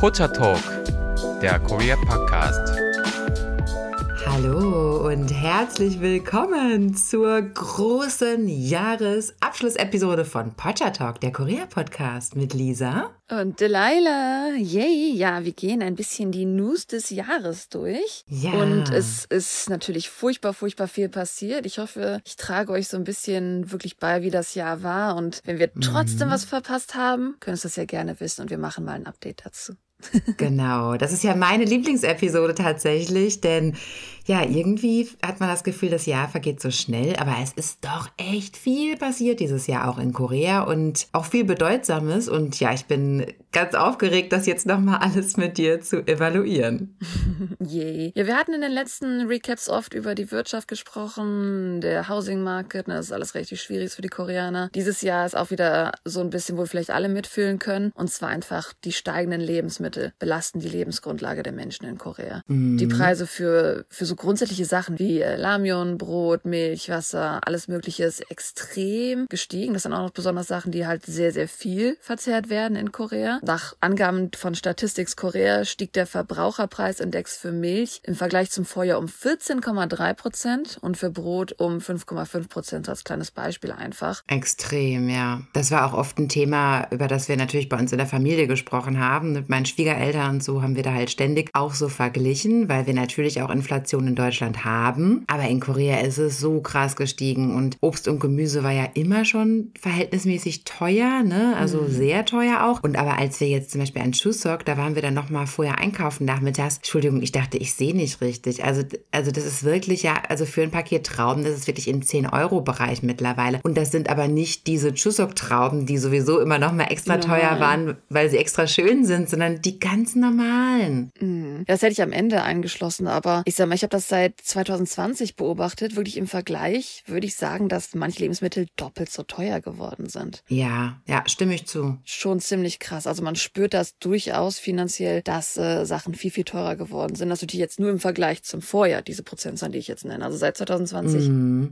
Pocha Talk, der Korea Podcast. Hallo und herzlich willkommen zur großen Jahresabschlussepisode von Pocha Talk, der Korea Podcast mit Lisa und Delilah. Yay, ja, wir gehen ein bisschen die News des Jahres durch. Ja. Und es ist natürlich furchtbar, furchtbar viel passiert. Ich hoffe, ich trage euch so ein bisschen wirklich bei, wie das Jahr war. Und wenn wir trotzdem was verpasst haben, könnt ihr das ja gerne wissen und wir machen mal ein Update dazu. Genau, das ist ja meine Lieblingsepisode tatsächlich, denn ja, irgendwie hat man das Gefühl, das Jahr vergeht so schnell, aber es ist doch echt viel passiert dieses Jahr auch in Korea und auch viel Bedeutsames und ja, ich bin ganz aufgeregt, das jetzt nochmal alles mit dir zu evaluieren. Yay. Ja, wir hatten in den letzten Recaps oft über die Wirtschaft gesprochen, der Housing Market, das ist alles richtig schwierig für die Koreaner. Dieses Jahr ist auch wieder so ein bisschen, wo vielleicht alle mitfühlen können, und zwar einfach die steigenden Lebensmittel belasten die Lebensgrundlage der Menschen in Korea. Mhm. Die Preise für so grundsätzliche Sachen wie Ramyeon, Brot, Milch, Wasser, alles Mögliche ist extrem gestiegen. Das sind auch noch besonders Sachen, die halt sehr, sehr viel verzehrt werden in Korea. Nach Angaben von Statistics Korea stieg der Verbraucherpreisindex für Milch im Vergleich zum Vorjahr um 14,3% und für Brot um 5,5%, als kleines Beispiel einfach. Extrem, ja. Das war auch oft ein Thema, über das wir natürlich bei uns in der Familie gesprochen haben. Mit meinen Schwiegereltern und so haben wir da halt ständig auch so verglichen, weil wir natürlich auch Inflation in Deutschland haben. Aber in Korea ist es so krass gestiegen und Obst und Gemüse war ja immer schon verhältnismäßig teuer, ne? Also sehr teuer auch. Und aber als wir jetzt zum Beispiel an Chuseok, da waren wir dann nochmal vorher einkaufen nachmittags. Entschuldigung, ich dachte, ich sehe nicht richtig. Also das ist wirklich ja, also für ein Paket Trauben, das ist wirklich im 10-Euro-Bereich mittlerweile. Und das sind aber nicht diese Chuseok-Trauben, die sowieso immer nochmal extra teuer waren, weil sie extra schön sind, sondern die ganz normalen. Das hätte ich am Ende eingeschlossen, aber ich sag mal, ich habe das seit 2020 beobachtet. Wirklich im Vergleich würde ich sagen, dass manche Lebensmittel doppelt so teuer geworden sind. Ja, ja, stimme ich zu. Schon ziemlich krass. Also man spürt das durchaus finanziell, dass Sachen viel, viel teurer geworden sind. Das natürlich jetzt nur im Vergleich zum Vorjahr, diese Prozentzahlen, die ich jetzt nenne. Also seit 2020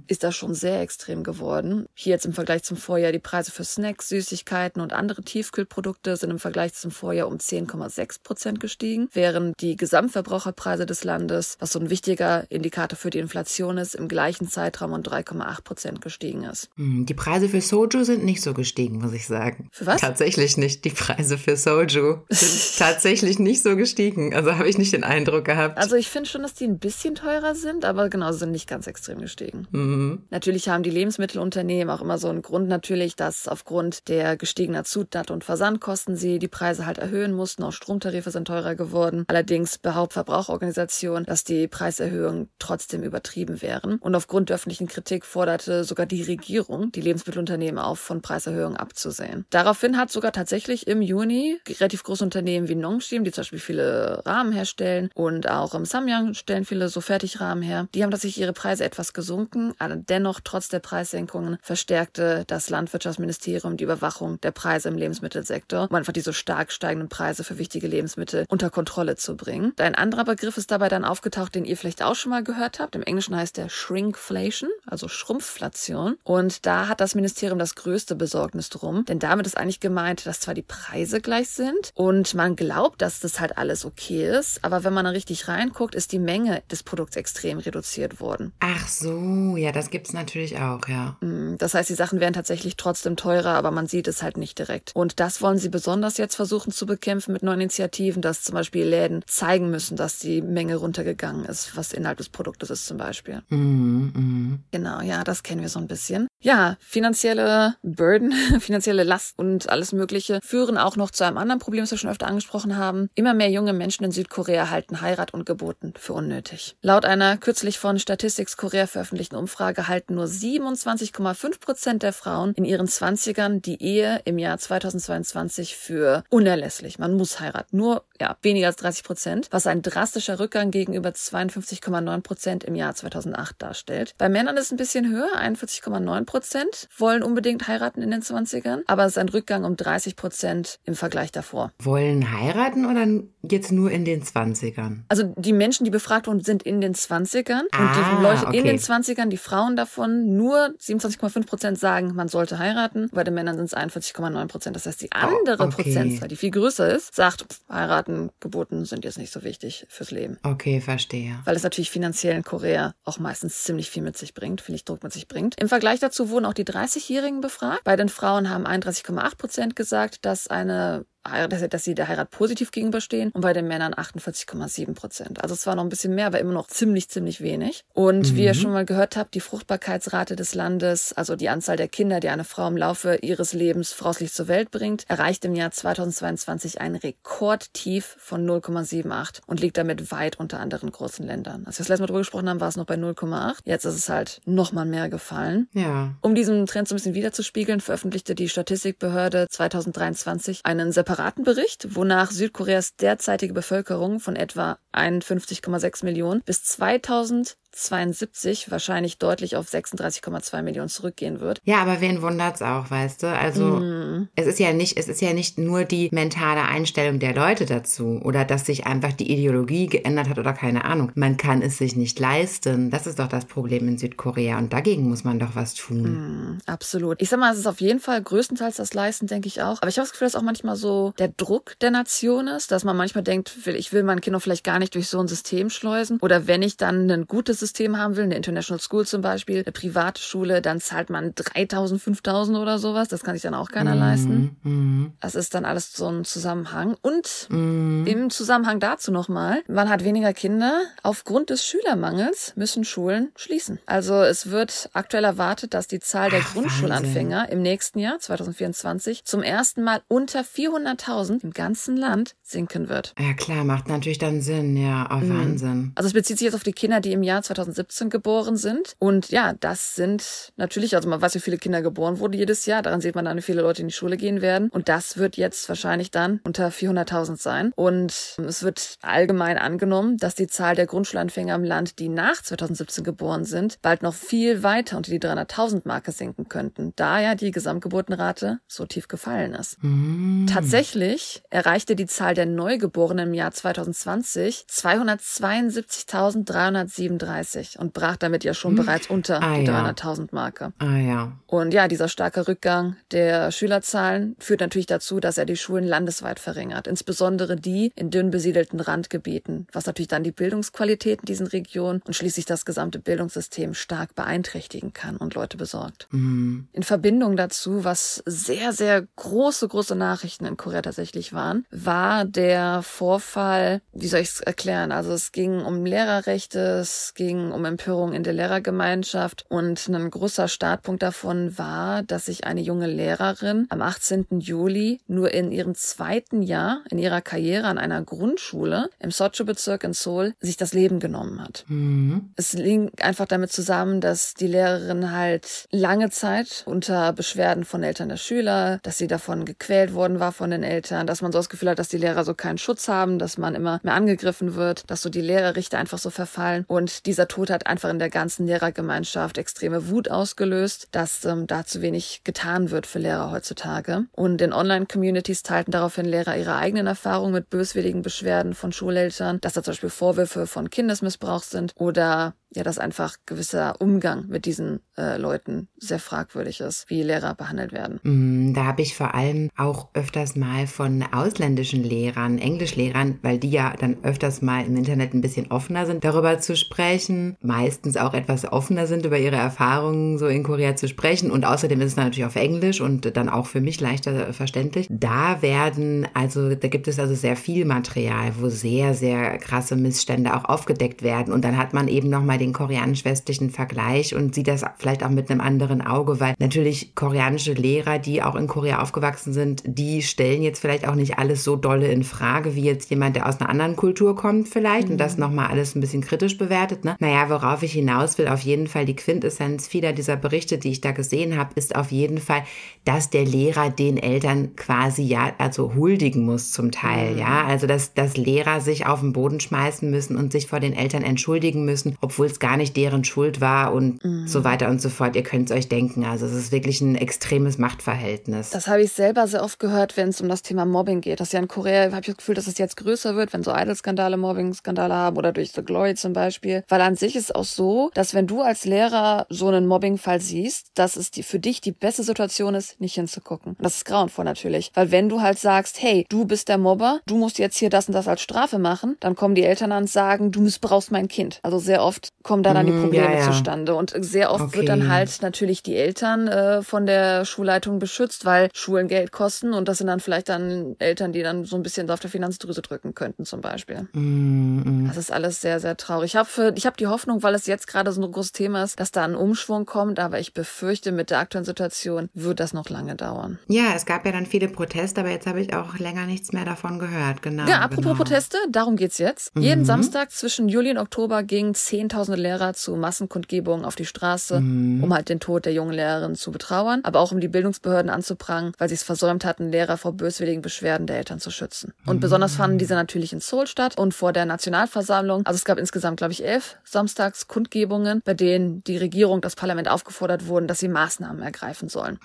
ist das schon sehr extrem geworden. Hier jetzt im Vergleich zum Vorjahr, die Preise für Snacks, Süßigkeiten und andere Tiefkühlprodukte sind im Vergleich zum Vorjahr um 10,6% gestiegen, während die Gesamtverbraucherpreise des Landes, was so ein wichtiger Indikator für die Inflation ist, im gleichen Zeitraum um 3,8% gestiegen ist. Die Preise für Soju sind nicht so gestiegen, muss ich sagen. Für was? Tatsächlich nicht. Die Preise für Soju sind tatsächlich nicht so gestiegen. Also habe ich nicht den Eindruck gehabt. Also ich finde schon, dass die ein bisschen teurer sind, aber genau, sind nicht ganz extrem gestiegen. Mhm. Natürlich haben die Lebensmittelunternehmen auch immer so einen Grund natürlich, dass aufgrund der gestiegener Zutat- und Versandkosten sie die Preise halt erhöhen mussten. Auch Stromtarife sind teurer geworden. Allerdings behauptet Verbraucherorganisationen, dass die Preiserhöhungen trotzdem übertrieben wären. Und aufgrund der öffentlichen Kritik forderte sogar die Regierung die Lebensmittelunternehmen auf, von Preiserhöhungen abzusehen. Daraufhin hat sogar tatsächlich im Juni relativ große Unternehmen wie Nongshim, die zum Beispiel viele Ramen herstellen, und auch im Samyang stellen viele so Fertigrahmen her, die haben tatsächlich ihre Preise etwas gesunken. Aber dennoch, trotz der Preissenkungen, verstärkte das Landwirtschaftsministerium die Überwachung der Preise im Lebensmittelsektor, um einfach diese stark steigenden Preise für wichtige Lebensmittel unter Kontrolle zu bringen. Ein anderer Begriff ist dabei dann aufgetaucht, den ihr vielleicht auch schon mal gehört habt. Im Englischen heißt der Shrinkflation, also Schrumpfflation. Und da hat das Ministerium das größte Besorgnis drum, denn damit ist eigentlich gemeint, dass zwar die Preise gleich sind und man glaubt, dass das halt alles okay ist, aber wenn man da richtig reinguckt, ist die Menge des Produkts extrem reduziert worden. Ach so, ja, das gibt's natürlich auch, ja. Das heißt, die Sachen werden tatsächlich trotzdem teurer, aber man sieht es halt nicht direkt. Und das wollen sie besonders jetzt versuchen zu bekämpfen mit neuen Initiativen, dass zum Beispiel Läden zeigen müssen, dass die Menge runtergegangen ist, was innerhalb des Produktes ist zum Beispiel. Genau, ja, das kennen wir so ein bisschen. Ja, finanzielle Burden, finanzielle Last und alles Mögliche führen auch noch zu einem anderen Problem, das wir schon öfter angesprochen haben. Immer mehr junge Menschen in Südkorea halten Heirat und Geburten für unnötig. Laut einer kürzlich von Statistics Korea veröffentlichten Umfrage halten nur 27,5% der Frauen in ihren 20ern die Ehe im Jahr 2022 für unerlässlich. Man muss heiraten. Nur weniger als 30%, was ein drastischer Rückgang gegenüber 52,9% im Jahr 2008 darstellt. Bei Männern ist es ein bisschen höher, 41,9% wollen unbedingt heiraten in den 20ern, aber es ist ein Rückgang um 30% im Vergleich davor. Wollen heiraten oder jetzt nur in den 20ern? Also die Menschen, die befragt wurden, sind in den 20ern und die Leute in den 20ern, die Frauen davon, nur 27,5% sagen, man sollte heiraten. Bei den Männern sind es 41,9%. Das heißt, die andere Prozentzahl, die viel größer ist, sagen, gedacht, heiraten, Geburten sind jetzt nicht so wichtig fürs Leben. Okay, verstehe. Weil es natürlich finanziell in Korea auch meistens ziemlich viel mit sich bringt, viel Druck mit sich bringt. Im Vergleich dazu wurden auch die 30-Jährigen befragt. Bei den Frauen haben 31,8% gesagt, dass sie der Heirat positiv gegenüberstehen, und bei den Männern 48,7%. Also es war noch ein bisschen mehr, aber immer noch ziemlich, ziemlich wenig. Und wie ihr schon mal gehört habt, die Fruchtbarkeitsrate des Landes, also die Anzahl der Kinder, die eine Frau im Laufe ihres Lebens voraussichtlich zur Welt bringt, erreicht im Jahr 2022 einen Rekordtief von 0,78 und liegt damit weit unter anderen großen Ländern. Als wir das letzte Mal drüber gesprochen haben, war es noch bei 0,8. Jetzt ist es halt nochmal mehr gefallen. Ja. Um diesen Trend so ein bisschen wiederzuspiegeln, veröffentlichte die Statistikbehörde 2023 einen separaten Bericht, wonach Südkoreas derzeitige Bevölkerung von etwa 51,6 Millionen bis 2072 wahrscheinlich deutlich auf 36,2 Millionen zurückgehen wird. Ja, aber wen wundert's auch, weißt du? Also es ist ja nicht nur die mentale Einstellung der Leute dazu oder dass sich einfach die Ideologie geändert hat oder keine Ahnung. Man kann es sich nicht leisten. Das ist doch das Problem in Südkorea, und dagegen muss man doch was tun. Absolut. Ich sag mal, es ist auf jeden Fall größtenteils das Leisten, denke ich auch. Aber ich habe das Gefühl, dass auch manchmal so der Druck der Nation ist, dass man manchmal denkt, ich will mein Kind auch vielleicht gar nicht durch so ein System schleusen, oder wenn ich dann ein gutes System haben will, eine International School zum Beispiel, eine private Schule, dann zahlt man 3.000, 5.000 oder sowas. Das kann sich dann auch keiner leisten. Das ist dann alles so ein Zusammenhang. Und im Zusammenhang dazu nochmal, man hat weniger Kinder. Aufgrund des Schülermangels müssen Schulen schließen. Also es wird aktuell erwartet, dass die Zahl der Grundschulanfänger im nächsten Jahr, 2024, zum ersten Mal unter 400.000 im ganzen Land sinken wird. Ja klar, macht natürlich dann Sinn. Ja, Wahnsinn. Also es bezieht sich jetzt auf die Kinder, die im Jahr 2017 geboren sind. Und ja, das sind natürlich, also man weiß, wie viele Kinder geboren wurden jedes Jahr. Daran sieht man dann, wie viele Leute in die Schule gehen werden. Und das wird jetzt wahrscheinlich dann unter 400.000 sein. Und es wird allgemein angenommen, dass die Zahl der Grundschulanfänger im Land, die nach 2017 geboren sind, bald noch viel weiter unter die 300.000-Marke sinken könnten, da ja die Gesamtgeburtenrate so tief gefallen ist. Tatsächlich erreichte die Zahl der Neugeborenen im Jahr 2020 272.307 und brach damit ja schon bereits unter die 300.000-Marke. Und ja, dieser starke Rückgang der Schülerzahlen führt natürlich dazu, dass er die Schulen landesweit verringert, insbesondere die in dünn besiedelten Randgebieten, was natürlich dann die Bildungsqualität in diesen Regionen und schließlich das gesamte Bildungssystem stark beeinträchtigen kann und Leute besorgt. In Verbindung dazu, was sehr, sehr große Nachrichten in Korea tatsächlich waren, war der Vorfall, wie soll ich es erklären, also es ging um Lehrerrechte, es ging um Empörung in der Lehrergemeinschaft, und ein großer Startpunkt davon war, dass sich eine junge Lehrerin am 18. Juli nur in ihrem zweiten Jahr in ihrer Karriere an einer Grundschule im Seocho-Bezirk in Seoul sich das Leben genommen hat. Es hing einfach damit zusammen, dass die Lehrerin halt lange Zeit unter Beschwerden von Eltern der Schüler, dass sie davon gequält worden war von den Eltern, dass man so das Gefühl hat, dass die Lehrer so keinen Schutz haben, dass man immer mehr angegriffen wird, dass so die Lehrerrechte einfach so verfallen, und dieser Tod hat einfach in der ganzen Lehrergemeinschaft extreme Wut ausgelöst, dass da zu wenig getan wird für Lehrer heutzutage. Und in Online-Communities teilten daraufhin Lehrer ihre eigenen Erfahrungen mit böswilligen Beschwerden von Schuleltern, dass da zum Beispiel Vorwürfe von Kindesmissbrauch sind oder ja, dass einfach gewisser Umgang mit diesen Leuten sehr fragwürdig ist, wie Lehrer behandelt werden. Da habe ich vor allem auch öfters mal von ausländischen Lehrern, Englischlehrern, weil die ja dann öfters mal im Internet ein bisschen offener sind, darüber zu sprechen, meistens auch etwas offener sind, über ihre Erfahrungen so in Korea zu sprechen, und außerdem ist es natürlich auf Englisch und dann auch für mich leichter verständlich. Da gibt es also sehr viel Material, wo sehr, sehr krasse Missstände auch aufgedeckt werden, und dann hat man eben nochmal den koreanisch-westlichen Vergleich und sieht das vielleicht auch mit einem anderen Auge, weil natürlich koreanische Lehrer, die auch in Korea aufgewachsen sind, die stellen jetzt vielleicht auch nicht alles so dolle in Frage, wie jetzt jemand, der aus einer anderen Kultur kommt vielleicht und das nochmal alles ein bisschen kritisch bewertet. Ne? Naja, worauf ich hinaus will, auf jeden Fall die Quintessenz vieler dieser Berichte, die ich da gesehen habe, ist auf jeden Fall, dass der Lehrer den Eltern quasi huldigen muss zum Teil. Ja, also dass Lehrer sich auf den Boden schmeißen müssen und sich vor den Eltern entschuldigen müssen, obwohl es gar nicht deren Schuld war und so weiter und so fort. Ihr könnt es euch denken. Also es ist wirklich ein extremes Machtverhältnis. Das habe ich selber sehr oft gehört, wenn es um das Thema Mobbing geht. Das ist ja in Korea, habe ich das Gefühl, dass es jetzt größer wird, wenn so Idol-Skandale Mobbing-Skandale haben oder durch The Glory zum Beispiel. Weil an sich ist es auch so, dass wenn du als Lehrer so einen Mobbing-Fall siehst, dass es für dich die beste Situation ist, nicht hinzugucken. Und das ist grauenvoll natürlich. Weil wenn du halt sagst, hey, du bist der Mobber, du musst jetzt hier das und das als Strafe machen, dann kommen die Eltern an und sagen, du missbrauchst mein Kind. Also sehr oft kommen da dann die Probleme zustande. Und sehr oft wird dann halt natürlich die Eltern von der Schulleitung beschützt, weil Schulen Geld kosten und das sind dann vielleicht dann Eltern, die dann so ein bisschen auf der Finanzdrüse drücken könnten zum Beispiel. Das ist alles sehr, sehr traurig. Ich hab die Hoffnung, weil es jetzt gerade so ein großes Thema ist, dass da ein Umschwung kommt, aber ich befürchte, mit der aktuellen Situation wird das noch lange dauern. Ja, es gab ja dann viele Proteste, aber jetzt habe ich auch länger nichts mehr davon gehört. Genau. Ja, apropos Proteste, darum geht's jetzt. Jeden Samstag zwischen Juli und Oktober gingen Zehntausende Lehrer zu Massenkundgebungen auf die Straße, um halt den Tod der jungen Lehrerin zu betrauern, aber auch um die Bildungsbehörden anzuprangern, weil sie es versäumt hatten, Lehrer vor böswilligen Beschwerden der Eltern zu schützen. Und besonders fanden diese natürlich in Seoul statt und vor der Nationalversammlung. Also es gab insgesamt, glaube ich, 11 Samstagskundgebungen, bei denen die Regierung, das Parlament aufgefordert wurden, dass sie Maßnahmen ergreifen sollen.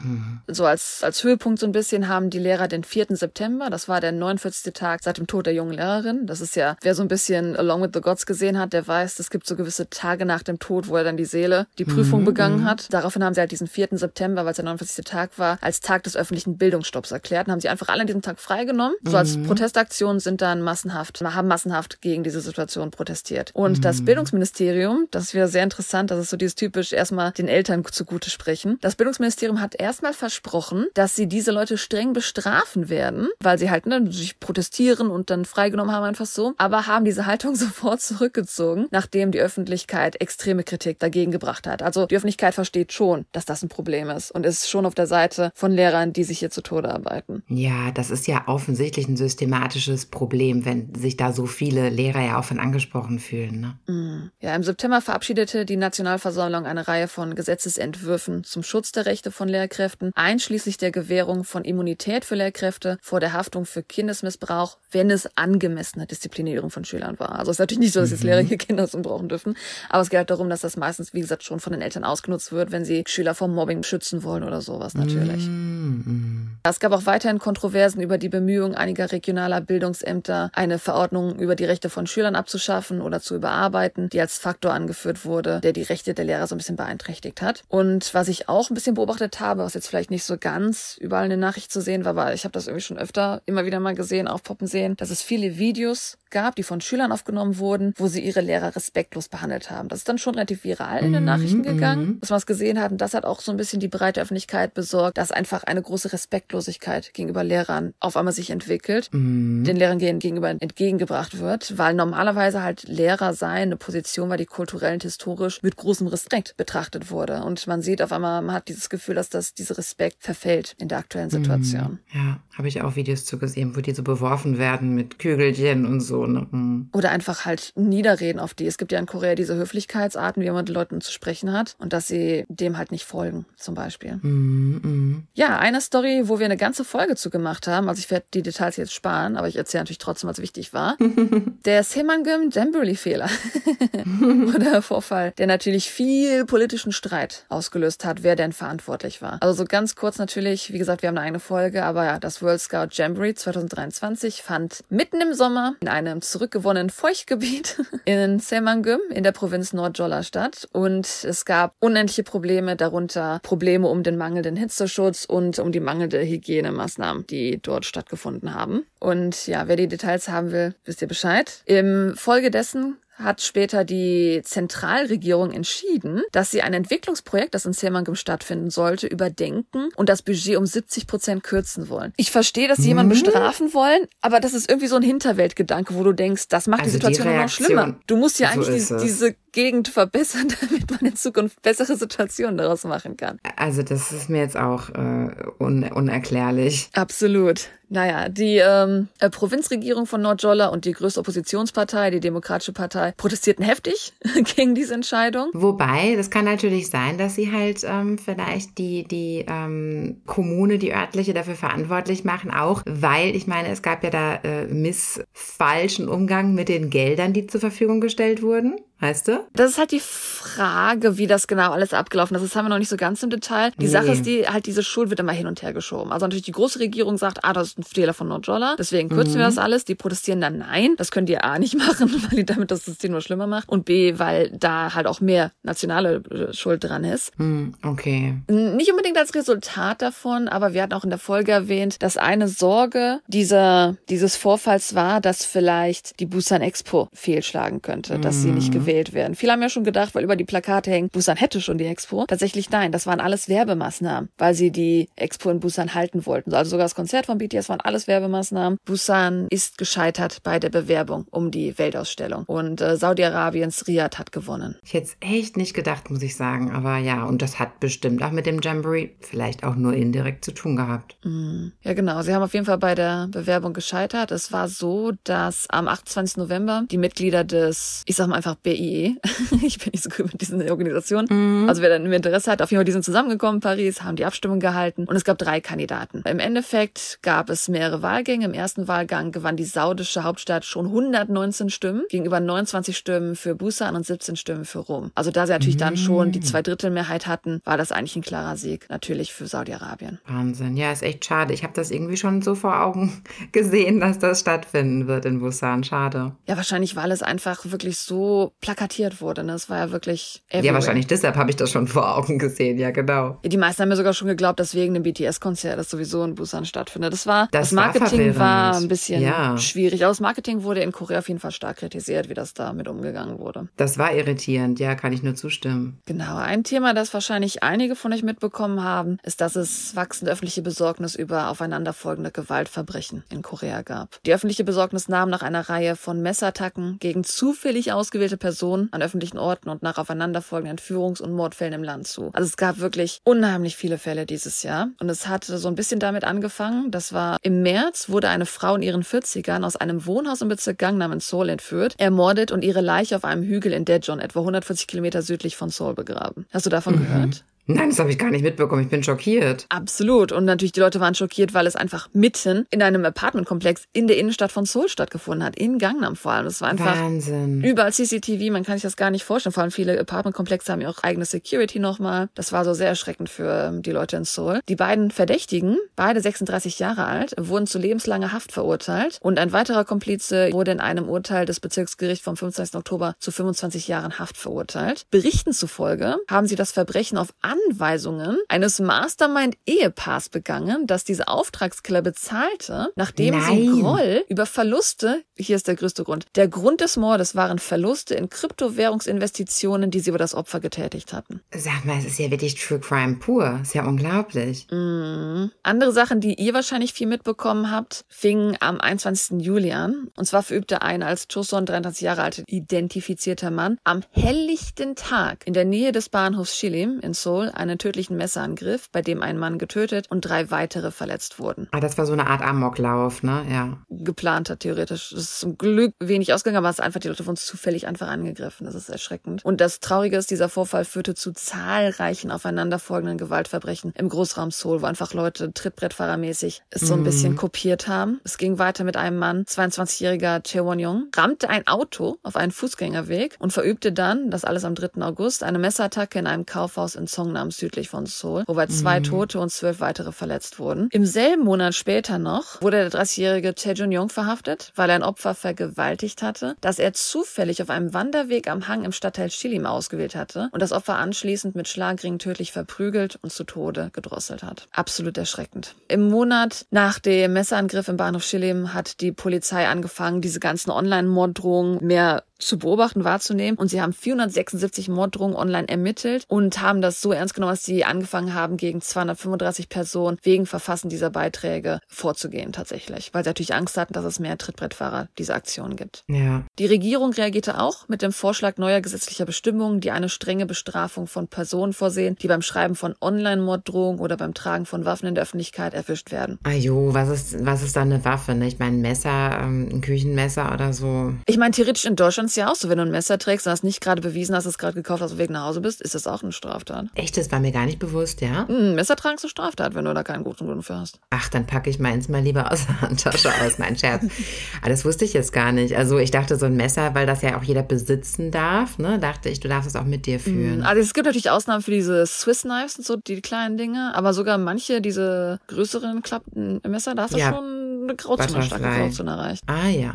So als Höhepunkt so ein bisschen haben die Lehrer den 4. September, das war der 49. Tag seit dem Tod der jungen Lehrerin. Das ist ja, wer so ein bisschen Along with the Gods gesehen hat, der weiß, es gibt so gewisse Tage nach dem Tod, wo er dann die Seele die Prüfung begangen hat. Daraufhin haben sie halt diesen 4. September, weil es der 49. Tag war, als Tag des öffentlichen Bildungsstopps erklärt und haben sie einfach alle an diesem Tag freigenommen. So als Protestaktion sind dann haben massenhaft gegen diese Situation protestiert. Und das Bildungsministerium, das ist wieder sehr interessant, das ist so dieses typisch erstmal den Eltern zugute sprechen. Das Bildungsministerium hat erstmal versprochen, dass sie diese Leute streng bestrafen werden, weil sie halt sich protestieren und dann freigenommen haben einfach so, aber haben diese Haltung sofort zurückgezogen, nachdem die Öffentlichkeit extreme Kritik dagegen gebracht hat. Also die Öffentlichkeit versteht schon, dass das ein Problem ist und ist schon auf der Seite von Lehrern, die sich hier zu Tode arbeiten. Ja, das ist ja offensichtlich ein systematisches Problem, wenn sich da so viele Lehrer ja auch von angesprochen fühlen. Ne? Ja, im September verabschiedete die Nationalversammlung eine Reihe von Gesetzesentwürfen zum Schutz der Rechte von Lehrkräften, einschließlich der Gewährung von Immunität für Lehrkräfte vor der Haftung für Kindesmissbrauch, wenn es angemessene Disziplinierung von Schülern war. Also es ist natürlich nicht so, dass jetzt Lehrer hier Kinder missbrauchen dürfen, aber es geht halt darum, dass das meistens, wie gesagt, schon von den Eltern ausgenutzt wird, wenn sie Schüler vom Mobbing schützen wollen oder sowas natürlich. Es gab auch weiterhin Kontroversen über die Bemühungen einiger regionaler Bildungsämter, eine Verordnung über die Rechte von Schülern abzuschaffen oder zu überarbeiten, die als Faktor angeführt wurde, der die Rechte der Lehrer so ein bisschen beeinträchtigt hat. Und was ich auch ein bisschen beobachtet habe, was jetzt vielleicht nicht so ganz überall in den Nachrichten zu sehen war, aber ich habe das irgendwie schon öfter immer wieder mal gesehen, aufpoppen sehen, dass es viele Videos gab, die von Schülern aufgenommen wurden, wo sie ihre Lehrer respektlos behandelt haben. Das ist dann schon relativ viral in den Nachrichten gegangen, dass man es gesehen hat. Und das hat auch so ein bisschen die breite Öffentlichkeit besorgt, dass einfach eine große Respektlosigkeit gegenüber Lehrern auf einmal sich entwickelt, den Lehrern gegenüber entgegengebracht wird, weil normalerweise halt Lehrer sein eine Position war, die kulturell und historisch mit großem Respekt betrachtet wurde. Und man sieht auf einmal, man hat dieses Gefühl, dass dieser Respekt verfällt in der aktuellen Situation. Ja, habe ich auch Videos zugesehen, wo die so beworfen werden mit Kügelchen und so. Oder einfach halt niederreden auf die. Es gibt ja in Korea diese Höflichkeitsarten, wie man mit Leuten zu sprechen hat und dass sie dem halt nicht folgen, zum Beispiel. Ja, eine Story, wo wir eine ganze Folge zu gemacht haben, also ich werde die Details jetzt sparen, aber ich erzähle natürlich trotzdem, was wichtig war. Der Saemangeum Jamboree-Fehler oder Vorfall, der natürlich viel politischen Streit ausgelöst hat, wer denn verantwortlich war. Also so ganz kurz natürlich, wie gesagt, wir haben eine eigene Folge, aber ja, das World Scout Jamboree 2023 fand mitten im Sommer in einem zurückgewonnenen Feuchtgebiet in Saemangeum in der Provinz Nordjolla statt und es gab unendliche Probleme, darunter Probleme um den mangelnden Hitzeschutz und um die mangelnde Hygienemaßnahmen, die dort stattgefunden haben. Und ja, wer die Details haben will, wisst ihr Bescheid. Im Folge dessen hat später die Zentralregierung entschieden, dass sie ein Entwicklungsprojekt, das in Saemangeum stattfinden sollte, überdenken und das Budget um 70% kürzen wollen. Ich verstehe, dass sie jemanden bestrafen wollen, aber das ist irgendwie so ein Hinterweltgedanke, wo du denkst, das macht also die Situation die noch schlimmer. Du musst ja eigentlich so diese Gegend verbessern, damit man in Zukunft bessere Situationen daraus machen kann. Also das ist mir jetzt auch unerklärlich. Absolut. Naja, die Provinzregierung von Nordjolla und die größte Oppositionspartei, die Demokratische Partei, protestierten heftig gegen diese Entscheidung. Wobei, das kann natürlich sein, dass sie halt vielleicht die Kommune, die örtliche dafür verantwortlich machen, auch weil, ich meine, es gab ja da falschen Umgang mit den Geldern, die zur Verfügung gestellt wurden. Heißt du? Das ist halt die Frage, wie das genau alles abgelaufen ist. Das haben wir noch nicht so ganz im Detail. Die Sache ist, die halt diese Schuld wird immer hin und her geschoben. Also natürlich die große Regierung sagt, das ist ein Fehler von $0. Deswegen kürzen wir das alles. Die protestieren dann, nein, das könnt ihr A nicht machen, weil ihr damit das System nur schlimmer macht. Und B, weil da halt auch mehr nationale Schuld dran ist. Okay. Nicht unbedingt als Resultat davon, aber wir hatten auch in der Folge erwähnt, dass eine Sorge dieses Vorfalls war, dass vielleicht die Busan Expo fehlschlagen könnte, dass sie nicht gewählt werden. Viele haben ja schon gedacht, weil über die Plakate hängt, Busan hätte schon die Expo. Tatsächlich nein, das waren alles Werbemaßnahmen, weil sie die Expo in Busan halten wollten. Also sogar das Konzert von BTS waren alles Werbemaßnahmen. Busan ist gescheitert bei der Bewerbung um die Weltausstellung. Und Saudi-Arabiens Riyadh hat gewonnen. Ich hätte es echt nicht gedacht, muss ich sagen. Aber ja, und das hat bestimmt auch mit dem Jamboree vielleicht auch nur indirekt zu tun gehabt. Ja genau, sie haben auf jeden Fall bei der Bewerbung gescheitert. Es war so, dass am 28. November die Mitglieder des, ich sag mal einfach BI, ich bin nicht so gut mit diesen Organisationen. Also wer dann Interesse hat, auf jeden Fall, die sind zusammengekommen in Paris, haben die Abstimmung gehalten und es gab 3 Kandidaten. Im Endeffekt gab es mehrere Wahlgänge. Im ersten Wahlgang gewann die saudische Hauptstadt schon 119 Stimmen gegenüber 29 Stimmen für Busan und 17 Stimmen für Rom. Also da sie natürlich dann schon die 2/3 Mehrheit hatten, war das eigentlich ein klarer Sieg, natürlich für Saudi-Arabien. Wahnsinn. Ja, ist echt schade. Ich habe das irgendwie schon so vor Augen gesehen, dass das stattfinden wird in Busan. Schade. Ja, wahrscheinlich, weil es einfach wirklich so plakatiert wurde. Ne? Das war ja wirklich everywhere. Ja, wahrscheinlich deshalb habe ich das schon vor Augen gesehen. Ja, genau. Ja, die meisten haben ja sogar schon geglaubt, dass wegen dem BTS-Konzert das sowieso in Busan stattfindet. Das Marketing war ein bisschen schwierig. Aber das Marketing wurde in Korea auf jeden Fall stark kritisiert, wie das damit umgegangen wurde. Das war irritierend. Ja, kann ich nur zustimmen. Genau. Ein Thema, das wahrscheinlich einige von euch mitbekommen haben, ist, dass es wachsende öffentliche Besorgnis über aufeinanderfolgende Gewaltverbrechen in Korea gab. Die öffentliche Besorgnis nahm nach einer Reihe von Messerattacken gegen zufällig ausgewählte Personen an öffentlichen Orten und nach aufeinanderfolgenden Entführungs- und Mordfällen im Land zu. Also es gab wirklich unheimlich viele Fälle dieses Jahr. Und es hat so ein bisschen damit angefangen, das war im März, wurde eine Frau in ihren 40ern aus einem Wohnhaus im Bezirk Gangnam in Seoul entführt, ermordet und ihre Leiche auf einem Hügel in Daejeon, etwa 140 Kilometer südlich von Seoul, begraben. Hast du davon gehört? Nein, das habe ich gar nicht mitbekommen. Ich bin schockiert. Absolut. Und natürlich, die Leute waren schockiert, weil es einfach mitten in einem Apartmentkomplex in der Innenstadt von Seoul stattgefunden hat. In Gangnam vor allem. Das war einfach Wahnsinn. Überall CCTV. Man kann sich das gar nicht vorstellen. Vor allem viele Apartmentkomplexe haben ja auch eigene Security nochmal. Das war so sehr erschreckend für die Leute in Seoul. Die beiden Verdächtigen, beide 36 Jahre alt, wurden zu lebenslanger Haft verurteilt. Und ein weiterer Komplize wurde in einem Urteil des Bezirksgerichts vom 15. Oktober zu 25 Jahren Haft verurteilt. Berichten zufolge haben sie das Verbrechen auf Anweisungen eines Mastermind-Ehepaars begangen, das diese Auftragskiller bezahlte, nachdem sie Groll über Verluste, hier ist der größte Grund, der Grund des Mordes waren Verluste in Kryptowährungsinvestitionen, die sie über das Opfer getätigt hatten. Sag mal, es ist ja wirklich True Crime pur. Ist ja unglaublich. Andere Sachen, die ihr wahrscheinlich viel mitbekommen habt, fingen am 21. Juli an. Und zwar verübte ein als Choson, 33 Jahre alt, identifizierter Mann, am helllichten Tag in der Nähe des Bahnhofs Shilim in Seoul einen tödlichen Messerangriff, bei dem ein Mann getötet und 3 weitere verletzt wurden. Ah, das war so eine Art Amoklauf, ne? Ja. Geplanter, theoretisch. Das ist zum Glück wenig ausgegangen, aber es ist einfach, die Leute wurden zufällig einfach angegriffen. Das ist erschreckend. Und das Traurige ist, dieser Vorfall führte zu zahlreichen aufeinanderfolgenden Gewaltverbrechen im Großraum Seoul, wo einfach Leute trittbrettfahrermäßig es so ein bisschen kopiert haben. Es ging weiter mit einem Mann, 22-jähriger Chae Won-Yong, rammte ein Auto auf einen Fußgängerweg und verübte dann, das alles am 3. August, eine Messerattacke in einem Kaufhaus in Songnam südlich von Seoul, wobei 2 Tote und 12 weitere verletzt wurden. Im selben Monat später noch wurde der 30-jährige Tae-Joon-Yong verhaftet, weil er ein Opfer vergewaltigt hatte, das er zufällig auf einem Wanderweg am Hang im Stadtteil Shilim ausgewählt hatte und das Opfer anschließend mit Schlagringen tödlich verprügelt und zu Tode gedrosselt hat. Absolut erschreckend. Im Monat nach dem Messerangriff im Bahnhof Shilim hat die Polizei angefangen, diese ganzen Online-Morddrohungen mehr zu beobachten, wahrzunehmen. Und sie haben 476 Morddrohungen online ermittelt und haben das so ernst genommen, dass sie angefangen haben, gegen 235 Personen wegen Verfassen dieser Beiträge vorzugehen tatsächlich. Weil sie natürlich Angst hatten, dass es mehr Trittbrettfahrer diese Aktion gibt. Ja. Die Regierung reagierte auch mit dem Vorschlag neuer gesetzlicher Bestimmungen, die eine strenge Bestrafung von Personen vorsehen, die beim Schreiben von Online-Morddrohungen oder beim Tragen von Waffen in der Öffentlichkeit erwischt werden. Ajo, was ist da eine Waffe? Ne? Ich meine, ein Messer, ein Küchenmesser oder so. Ich meine, theoretisch in Deutschland kannst ja auch so, wenn du ein Messer trägst und hast nicht gerade bewiesen, dass du es gerade gekauft hast und weg nach Hause bist, ist das auch eine Straftat. Echt, das war mir gar nicht bewusst, ja? Messer tragen ist eine Straftat, wenn du da keinen guten Grund für hast. Ach, dann packe ich meins mal lieber aus der Handtasche aus, mein Scherz. Aber das wusste ich jetzt gar nicht. Also ich dachte, so ein Messer, weil das ja auch jeder besitzen darf, ne, dachte ich, du darfst es auch mit dir führen. Also es gibt natürlich Ausnahmen für diese Swiss Knives und so, die kleinen Dinge, aber sogar manche, diese größeren Klappmesser, da hast du schon eine Grauzone, starke Grauzone erreicht. Ah ja.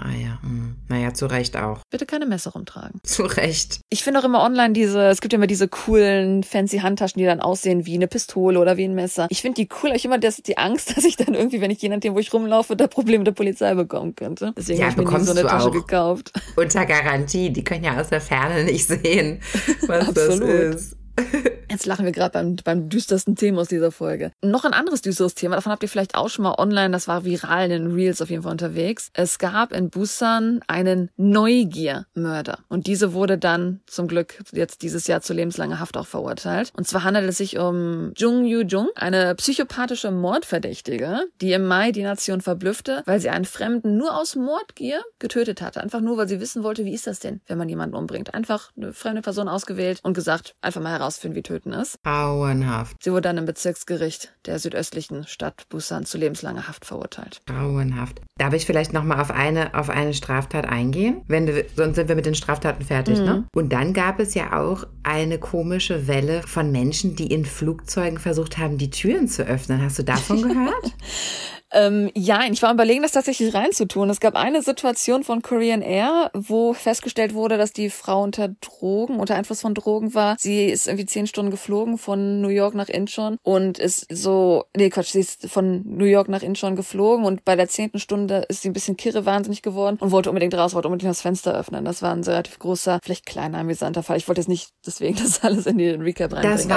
Naja, zu Recht auch. Bitte keine Messer rumtragen. Zu Recht. Ich finde auch immer online es gibt ja immer diese coolen, fancy Handtaschen, die dann aussehen wie eine Pistole oder wie ein Messer. Ich finde die cool, aber ich immer die Angst, dass ich dann irgendwie, wenn ich je nachdem, wo ich rumlaufe, da Probleme mit der Polizei bekommen könnte. Deswegen habe ich mir nie so eine Tasche gekauft. Unter Garantie, die können ja aus der Ferne nicht sehen, was das ist. Jetzt lachen wir gerade beim düstersten Thema aus dieser Folge. Noch ein anderes düsteres Thema, davon habt ihr vielleicht auch schon mal online, das war viral in den Reels auf jeden Fall unterwegs. Es gab in Busan einen Neugiermörder und diese wurde dann zum Glück jetzt dieses Jahr zu lebenslanger Haft auch verurteilt. Und zwar handelt es sich um Jung-Yu-Jung, eine psychopathische Mordverdächtige, die im Mai die Nation verblüffte, weil sie einen Fremden nur aus Mordgier getötet hatte. Einfach nur, weil sie wissen wollte, wie ist das denn, wenn man jemanden umbringt. Einfach eine fremde Person ausgewählt und gesagt, einfach mal heraus ausführen, wie töten ist. Grauenhaft. Sie wurde dann im Bezirksgericht der südöstlichen Stadt Busan zu lebenslanger Haft verurteilt. Grauenhaft. Darf ich vielleicht nochmal auf eine Straftat eingehen? Sonst sind wir mit den Straftaten fertig, ne? Und dann gab es ja auch eine komische Welle von Menschen, die in Flugzeugen versucht haben, die Türen zu öffnen. Hast du davon gehört? Ja, ich war überlegen, das tatsächlich reinzutun. Es gab eine Situation von Korean Air, wo festgestellt wurde, dass die Frau unter Einfluss von Drogen war. Sie ist irgendwie 10 Stunden geflogen von New York nach Incheon sie ist von New York nach Incheon geflogen und bei der 10. Stunde ist sie ein bisschen wahnsinnig geworden und wollte unbedingt raus, wollte unbedingt das Fenster öffnen. Das war ein relativ großer, vielleicht kleiner, amüsanter Fall. Ich wollte jetzt nicht deswegen das alles in den Recap reinbringen.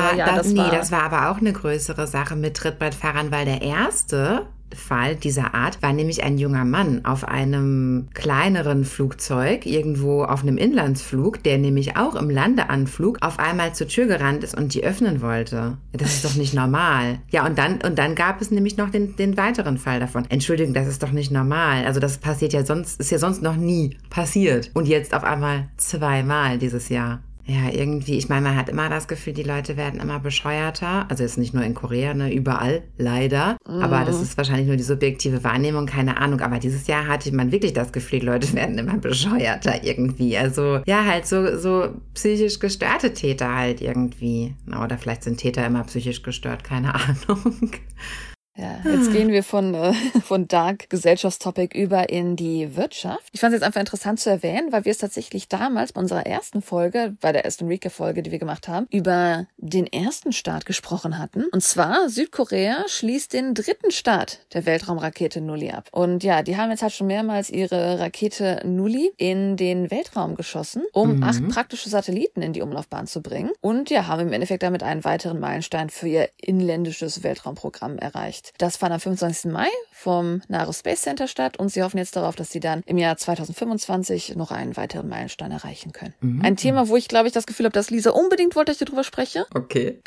Das war aber auch eine größere Sache mit Trittbrettfahrern, weil der erste Fall dieser Art war nämlich ein junger Mann auf einem kleineren Flugzeug, irgendwo auf einem Inlandsflug, der nämlich auch im Landeanflug auf einmal zur Tür gerannt ist und die öffnen wollte. Das ist doch nicht normal. Ja, und dann gab es nämlich noch den weiteren Fall davon. Entschuldigung, das ist doch nicht normal. Also das ist ja sonst noch nie passiert. Und jetzt auf einmal 2-mal dieses Jahr. Ja, irgendwie, ich meine, man hat immer das Gefühl, die Leute werden immer bescheuerter. Also jetzt nicht nur in Korea, ne, überall, leider. Aber das ist wahrscheinlich nur die subjektive Wahrnehmung, keine Ahnung. Aber dieses Jahr hatte man wirklich das Gefühl, die Leute werden immer bescheuerter irgendwie. Also ja, halt so psychisch gestörte Täter halt irgendwie. Oder vielleicht sind Täter immer psychisch gestört, keine Ahnung. Ja, jetzt gehen wir von Dark Gesellschaftstopic über in die Wirtschaft. Ich fand es jetzt einfach interessant zu erwähnen, weil wir es tatsächlich damals bei unserer ersten Folge, bei der ersten Recap-Folge, die wir gemacht haben, über den ersten Start gesprochen hatten. Und zwar Südkorea schließt den 3. Start der Weltraumrakete Nulli ab. Und ja, die haben jetzt halt schon mehrmals ihre Rakete Nulli in den Weltraum geschossen, um 8 praktische Satelliten in die Umlaufbahn zu bringen. Und ja, haben im Endeffekt damit einen weiteren Meilenstein für ihr inländisches Weltraumprogramm erreicht. Das fand am 25. Mai vom NARO Space Center statt und sie hoffen jetzt darauf, dass sie dann im Jahr 2025 noch einen weiteren Meilenstein erreichen können. Ein Thema, wo ich, glaube ich, das Gefühl habe, dass Lisa unbedingt wollte, dass ich darüber spreche. Okay.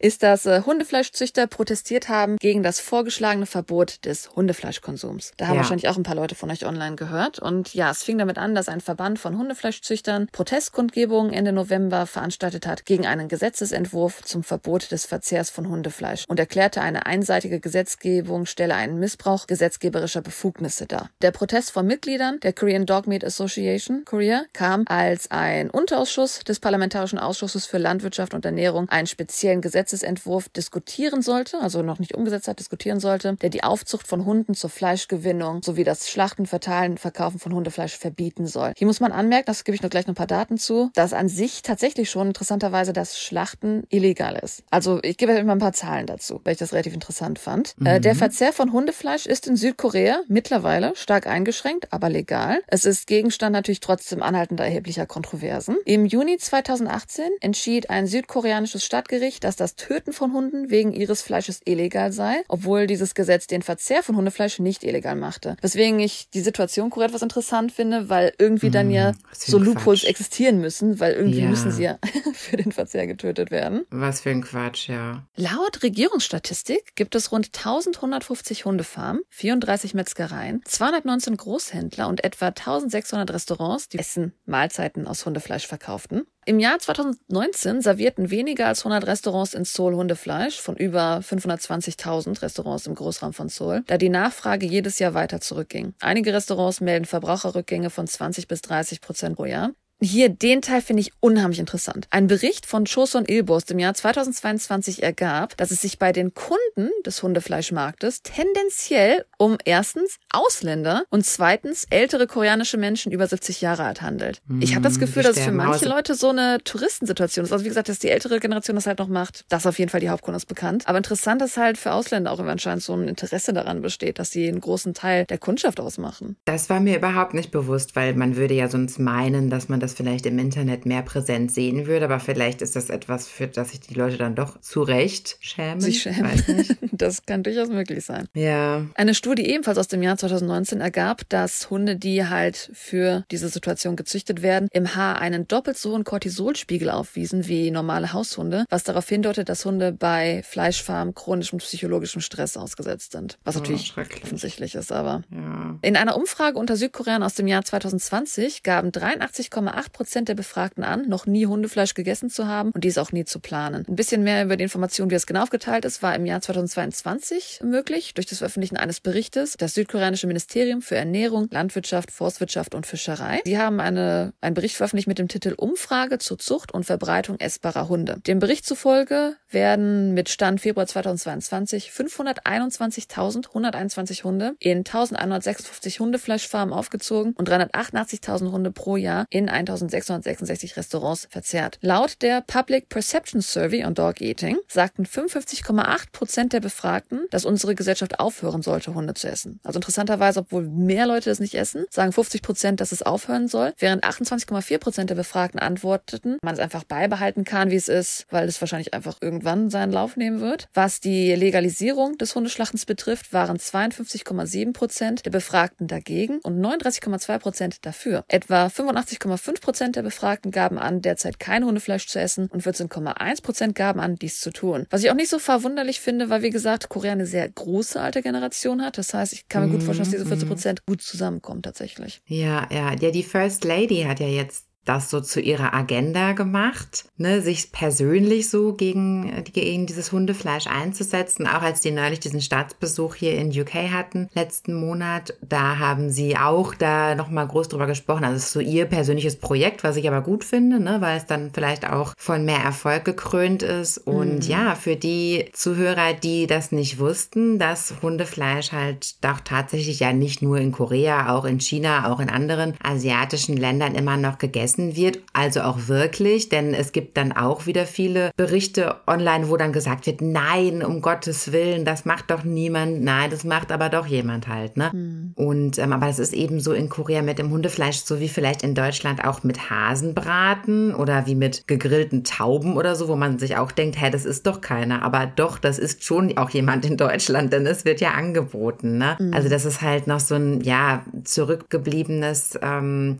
Ist, dass Hundefleischzüchter protestiert haben gegen das vorgeschlagene Verbot des Hundefleischkonsums. Da haben wahrscheinlich auch ein paar Leute von euch online gehört. Und ja, es fing damit an, dass ein Verband von Hundefleischzüchtern Protestkundgebungen Ende November veranstaltet hat gegen einen Gesetzesentwurf zum Verbot des Verzehrs von Hundefleisch und erklärte, eine einseitige Gesetzgebung stelle einen Missbrauch gesetzgeberischer Befugnisse dar. Der Protest von Mitgliedern der Korean Dog Meat Association Korea kam, als ein Unterausschuss des Parlamentarischen Ausschusses für Landwirtschaft und Ernährung einen speziellen Gesetzesentwurf diskutieren sollte, der die Aufzucht von Hunden zur Fleischgewinnung sowie das Schlachten, Verteilen und Verkaufen von Hundefleisch verbieten soll. Hier muss man anmerken, das gebe ich noch gleich noch ein paar Daten zu, dass an sich tatsächlich schon interessanterweise das Schlachten illegal ist. Also ich gebe immer ein paar Zahlen dazu, weil ich das relativ interessant fand. Der Verzehr von Hundefleisch ist in Südkorea mittlerweile stark eingeschränkt, aber legal. Es ist Gegenstand natürlich trotzdem anhaltender erheblicher Kontroversen. Im Juni 2018 entschied ein südkoreanisches Stadtgericht, dass das Töten von Hunden wegen ihres Fleisches illegal sei, obwohl dieses Gesetz den Verzehr von Hundefleisch nicht illegal machte. Weswegen ich die Situation Korea etwas interessant finde, weil irgendwie dann ja so Loopholes existieren müssen, weil irgendwie müssen sie ja für den Verzehr getötet werden. Was für ein Quatsch, ja. Laut Regierungsstatistik gibt es rund rund 1150 Hundefarmen, 34 Metzgereien, 219 Großhändler und etwa 1600 Restaurants, die Essen, Mahlzeiten aus Hundefleisch verkauften. Im Jahr 2019 servierten weniger als 100 Restaurants in Seoul Hundefleisch von über 520.000 Restaurants im Großraum von Seoul, da die Nachfrage jedes Jahr weiter zurückging. Einige Restaurants melden Verbraucherrückgänge von 20-30% pro Jahr. Hier, den Teil finde ich unheimlich interessant. Ein Bericht von Chosun Ilbo im Jahr 2022 ergab, dass es sich bei den Kunden des Hundefleischmarktes tendenziell um erstens Ausländer und zweitens ältere koreanische Menschen über 70 Jahre alt handelt. Ich habe das Gefühl, dass es für manche Leute so eine Touristensituation ist. Also wie gesagt, dass die ältere Generation das halt noch macht, das ist auf jeden Fall die Hauptgrund ist bekannt. Aber interessant ist halt für Ausländer auch, wenn anscheinend so ein Interesse daran besteht, dass sie einen großen Teil der Kundschaft ausmachen. Das war mir überhaupt nicht bewusst, weil man würde ja sonst meinen, dass man das vielleicht im Internet mehr präsent sehen würde, aber vielleicht ist das etwas, für das sich die Leute dann doch zu Recht schämen. Sie schämen. Weiß nicht. Das kann durchaus möglich sein. Ja. Eine Studie ebenfalls aus dem Jahr 2019 ergab, dass Hunde, die halt für diese Situation gezüchtet werden, im Haar einen doppelt so hohen Cortisolspiegel aufwiesen wie normale Haushunde, was darauf hindeutet, dass Hunde bei Fleischfarmen chronischem psychologischem Stress ausgesetzt sind. Was natürlich offensichtlich ist, aber... Ja. In einer Umfrage unter Südkoreanern aus dem Jahr 2020 gaben 83,8% der Befragten an, noch nie Hundefleisch gegessen zu haben und dies auch nie zu planen. Ein bisschen mehr über die Information, wie es genau aufgeteilt ist, war im Jahr 2022 möglich durch das Veröffentlichen eines Berichtes des südkoreanischen Ministerium für Ernährung, Landwirtschaft, Forstwirtschaft und Fischerei. Sie haben einen Bericht veröffentlicht mit dem Titel Umfrage zur Zucht und Verbreitung essbarer Hunde. Dem Bericht zufolge werden mit Stand Februar 2022 521.121 Hunde in 1.156 Hundefleischfarmen aufgezogen und 388.000 Hunde pro Jahr in 1.666 Restaurants verzehrt. Laut der Public Perception Survey on Dog Eating sagten 55,8% der Befragten, dass unsere Gesellschaft aufhören sollte, Hunde zu essen. Also interessanterweise, obwohl mehr Leute es nicht essen, sagen 50%, dass es aufhören soll, während 28,4% der Befragten antworteten, man es einfach beibehalten kann, wie es ist, weil es wahrscheinlich einfach irgendwann seinen Lauf nehmen wird. Was die Legalisierung des Hundeschlachtens betrifft, waren 52,7% der Befragten dagegen und 39,2% dafür. Etwa 85,5% der Befragten gaben an, derzeit kein Hundefleisch zu essen und 14,1% gaben an, dies zu tun. Was ich auch nicht so verwunderlich finde, weil, wie gesagt, Korea eine sehr große alte Generation hat. Das heißt, ich kann mir gut vorstellen, dass diese 14% gut zusammenkommen tatsächlich. Ja, die First Lady hat ja jetzt das so zu ihrer Agenda gemacht, ne, sich persönlich so gegen dieses Hundefleisch einzusetzen. Auch als die neulich diesen Staatsbesuch hier in UK hatten, letzten Monat, da haben sie auch da nochmal groß drüber gesprochen. Also es ist so ihr persönliches Projekt, was ich aber gut finde, ne, weil es dann vielleicht auch von mehr Erfolg gekrönt ist. Und ja, für die Zuhörer, die das nicht wussten, dass Hundefleisch halt doch tatsächlich ja nicht nur in Korea, auch in China, auch in anderen asiatischen Ländern immer noch gegessen wird, also auch wirklich, denn es gibt dann auch wieder viele Berichte online, wo dann gesagt wird, nein, um Gottes Willen, das macht doch niemand, nein, das macht aber doch jemand halt, ne? Und aber das ist eben so in Korea mit dem Hundefleisch, so wie vielleicht in Deutschland auch mit Hasenbraten oder wie mit gegrillten Tauben oder so, wo man sich auch denkt, das ist doch keiner, aber doch, das ist schon auch jemand in Deutschland, denn es wird ja angeboten, ne? Also das ist halt noch so ein, ja, zurückgebliebenes,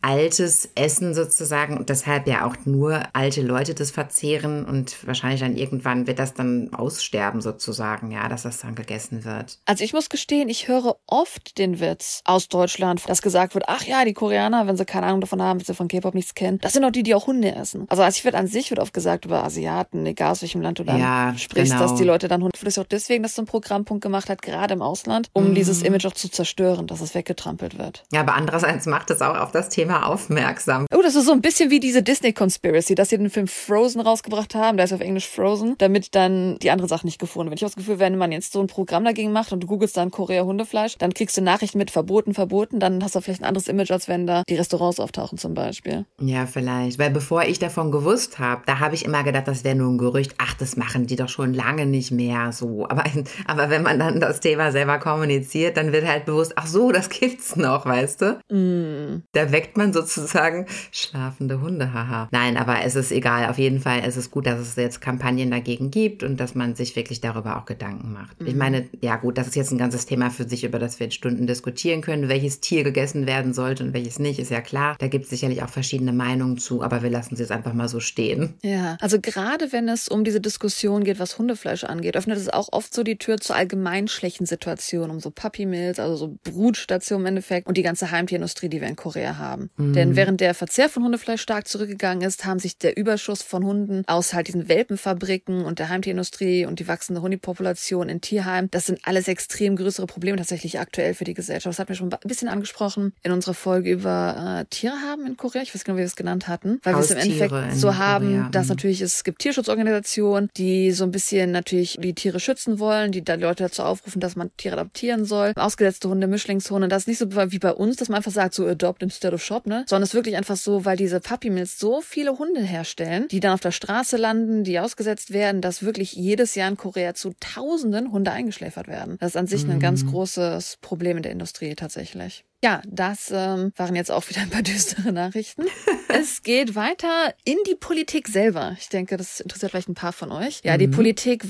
altes Essen sozusagen, und deshalb ja auch nur alte Leute das verzehren und wahrscheinlich dann irgendwann wird das dann aussterben sozusagen, ja, dass das dann gegessen wird. Also ich muss gestehen, ich höre oft den Witz aus Deutschland, dass gesagt wird, ach ja, die Koreaner, wenn sie keine Ahnung davon haben, wenn sie von K-Pop nichts kennen, das sind doch die, die auch Hunde essen. Also ich wird oft gesagt über Asiaten, egal aus welchem Land du dann sprichst, dass die Leute dann Hunde. Das ist auch deswegen, dass so ein Programmpunkt gemacht hat, gerade im Ausland, um dieses Image auch zu zerstören, dass es weggetrampelt wird. Ja, aber andererseits macht es auch auf das Thema aufmerksam. Oh, das ist so ein bisschen wie diese Disney-Conspiracy, dass sie den Film Frozen rausgebracht haben, da ist auf Englisch Frozen, damit dann die andere Sache nicht gefunden wird. Ich habe das Gefühl, wenn man jetzt so ein Programm dagegen macht und du googelst dann Korea Hundefleisch, dann kriegst du Nachrichten mit verboten, dann hast du vielleicht ein anderes Image, als wenn da die Restaurants auftauchen zum Beispiel. Ja, vielleicht. Weil bevor ich davon gewusst habe, da habe ich immer gedacht, das wäre nur ein Gerücht. Ach, das machen die doch schon lange nicht mehr so. Aber wenn man dann das Thema selber kommuniziert, dann wird halt bewusst, ach so, das gibt's noch, weißt du? Da weckt man sozusagen Schlaf schlafende Hunde, haha. Nein, aber es ist egal. Auf jeden Fall ist es gut, dass es jetzt Kampagnen dagegen gibt und dass man sich wirklich darüber auch Gedanken macht. Mhm. Ich meine, ja gut, das ist jetzt ein ganzes Thema für sich, über das wir in Stunden diskutieren können, welches Tier gegessen werden sollte und welches nicht, ist ja klar. Da gibt es sicherlich auch verschiedene Meinungen zu, aber wir lassen sie jetzt einfach mal so stehen. Ja, also gerade wenn es um diese Diskussion geht, was Hundefleisch angeht, öffnet es auch oft so die Tür zu allgemein schlechten Situationen, um so Puppy Mills, also so Brutstationen im Endeffekt und die ganze Heimtierindustrie, die wir in Korea haben. Mhm. Denn während der Verzehr von Hundefleisch stark zurückgegangen ist, haben sich der Überschuss von Hunden aus halt diesen Welpenfabriken und der Heimtierindustrie und die wachsende Hundepopulation in Tierheimen, das sind alles extrem größere Probleme tatsächlich aktuell für die Gesellschaft. Das hatten wir schon ein bisschen angesprochen in unserer Folge über Tiere haben in Korea. Ich weiß genau, wie wir es genannt hatten. Weil wir es im Endeffekt so haben, dass natürlich es gibt Tierschutzorganisationen, die so ein bisschen natürlich die Tiere schützen wollen, die dann Leute dazu aufrufen, dass man Tiere adoptieren soll. Ausgesetzte Hunde, Mischlingshunde, das ist nicht so wie bei uns, dass man einfach sagt, so adopt instead of shop, ne? Sondern es ist wirklich einfach so, weil diese Puppy Mills so viele Hunde herstellen, die dann auf der Straße landen, die ausgesetzt werden, dass wirklich jedes Jahr in Korea zu Tausenden Hunde eingeschläfert werden. Das ist an sich ein ganz großes Problem in der Industrie tatsächlich. Ja, das waren jetzt auch wieder ein paar düstere Nachrichten. Es geht weiter in die Politik selber. Ich denke, das interessiert vielleicht ein paar von euch. Ja, die Politik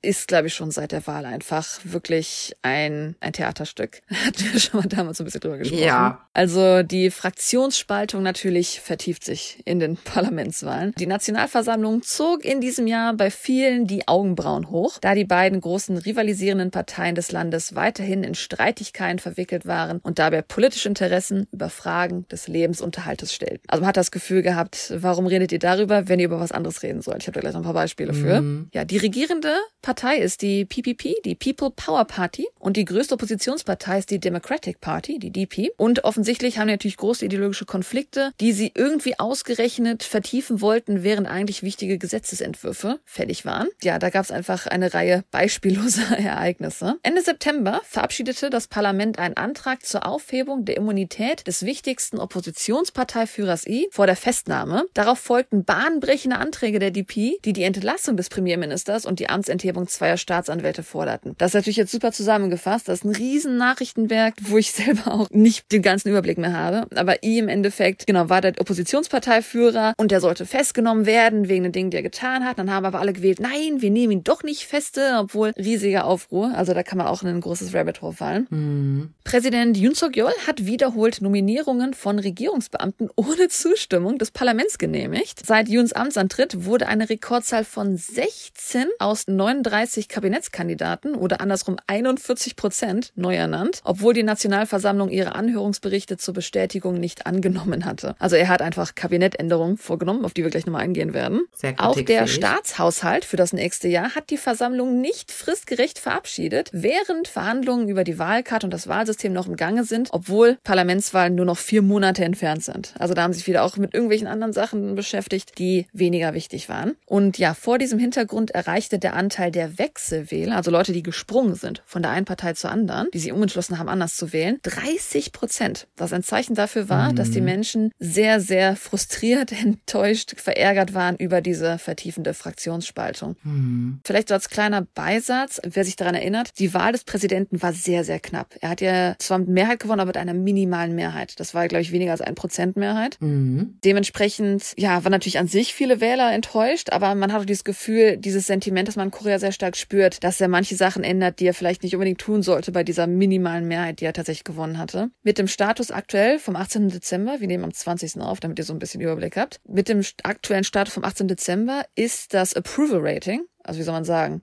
ist, glaube ich, schon seit der Wahl einfach wirklich ein Theaterstück. Hatten wir schon mal damals ein bisschen drüber gesprochen. Ja. Also die Fraktionsspaltung natürlich vertieft sich in den Parlamentswahlen. Die Nationalversammlung zog in diesem Jahr bei vielen die Augenbrauen hoch, da die beiden großen rivalisierenden Parteien des Landes weiterhin in Streitigkeiten verwickelt waren und dabei politische Interessen über Fragen des Lebensunterhaltes stellt. Also man hat das Gefühl gehabt, warum redet ihr darüber, wenn ihr über was anderes reden sollt? Ich habe da gleich noch ein paar Beispiele für. Ja, die regierende Partei ist die PPP, die People Power Party, und die größte Oppositionspartei ist die Democratic Party, die DP. Und offensichtlich haben die natürlich große ideologische Konflikte, die sie irgendwie ausgerechnet vertiefen wollten, während eigentlich wichtige Gesetzesentwürfe fertig waren. Ja, da gab es einfach eine Reihe beispielloser Ereignisse. Ende September verabschiedete das Parlament einen Antrag zur Aufhebung der Immunität des wichtigsten Oppositionsparteiführers I vor der Festnahme. Darauf folgten bahnbrechende Anträge der DP, die die Entlassung des Premierministers und die Amtsenthebung zweier Staatsanwälte forderten. Das ist natürlich jetzt super zusammengefasst. Das ist ein riesen Nachrichtenberg, wo ich selber auch nicht den ganzen Überblick mehr habe. Aber I im Endeffekt, genau, war der Oppositionsparteiführer und der sollte festgenommen werden wegen den Dingen, die er getan hat. Dann haben aber alle gewählt, nein, wir nehmen ihn doch nicht feste, obwohl riesiger Aufruhr. Also da kann man auch in ein großes Rabbit Hole fallen. Mhm. Präsident Yoon Suk-yeol hat wiederholt Nominierungen von Regierungsbeamten ohne Zustimmung des Parlaments genehmigt. Seit Yuns Amtsantritt wurde eine Rekordzahl von 16 aus 39 Kabinettskandidaten oder andersrum 41% neu ernannt, obwohl die Nationalversammlung ihre Anhörungsberichte zur Bestätigung nicht angenommen hatte. Also er hat einfach Kabinettänderungen vorgenommen, auf die wir gleich nochmal eingehen werden. Auch der Staatshaushalt für das nächste Jahr hat die Versammlung nicht fristgerecht verabschiedet, während Verhandlungen über die Wahlkarte und das Wahlsystem noch im Gange sind, obwohl Parlamentswahlen nur noch 4 Monate entfernt sind. Also da haben sich wieder auch mit irgendwelchen anderen Sachen beschäftigt, die weniger wichtig waren. Und ja, vor diesem Hintergrund erreichte der Anteil der Wechselwähler, also Leute, die gesprungen sind von der einen Partei zur anderen, die sich umentschlossen haben, anders zu wählen, 30%. Was ein Zeichen dafür war, dass die Menschen sehr, sehr frustriert, enttäuscht, verärgert waren über diese vertiefende Fraktionsspaltung. Mhm. Vielleicht so als kleiner Beisatz, wer sich daran erinnert, die Wahl des Präsidenten war sehr, sehr knapp. Er hat ja zwar mit Mehrheit gewonnen, aber mit einer minimalen Mehrheit. Das war, glaube ich, weniger als 1% Mehrheit. Mhm. Dementsprechend, ja, waren natürlich an sich viele Wähler enttäuscht, aber man hat auch dieses Gefühl, dieses Sentiment, das man in Korea sehr stark spürt, dass er manche Sachen ändert, die er vielleicht nicht unbedingt tun sollte bei dieser minimalen Mehrheit, die er tatsächlich gewonnen hatte. Mit dem Status aktuell vom 18. Dezember, wir nehmen am 20. auf, damit ihr so ein bisschen Überblick habt, mit dem aktuellen Status vom 18. Dezember ist das Approval Rating, also wie soll man sagen,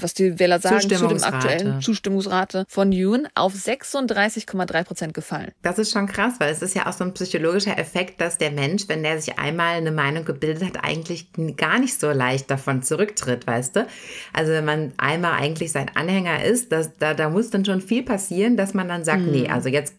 was die Wähler sagen zu dem aktuellen Zustimmungsrate von Yoon, auf 36,3% gefallen. Das ist schon krass, weil es ist ja auch so ein psychologischer Effekt, dass der Mensch, wenn der sich einmal eine Meinung gebildet hat, eigentlich gar nicht so leicht davon zurücktritt, weißt du? Also wenn man einmal eigentlich sein Anhänger ist, da muss dann schon viel passieren, dass man dann sagt, nee, also jetzt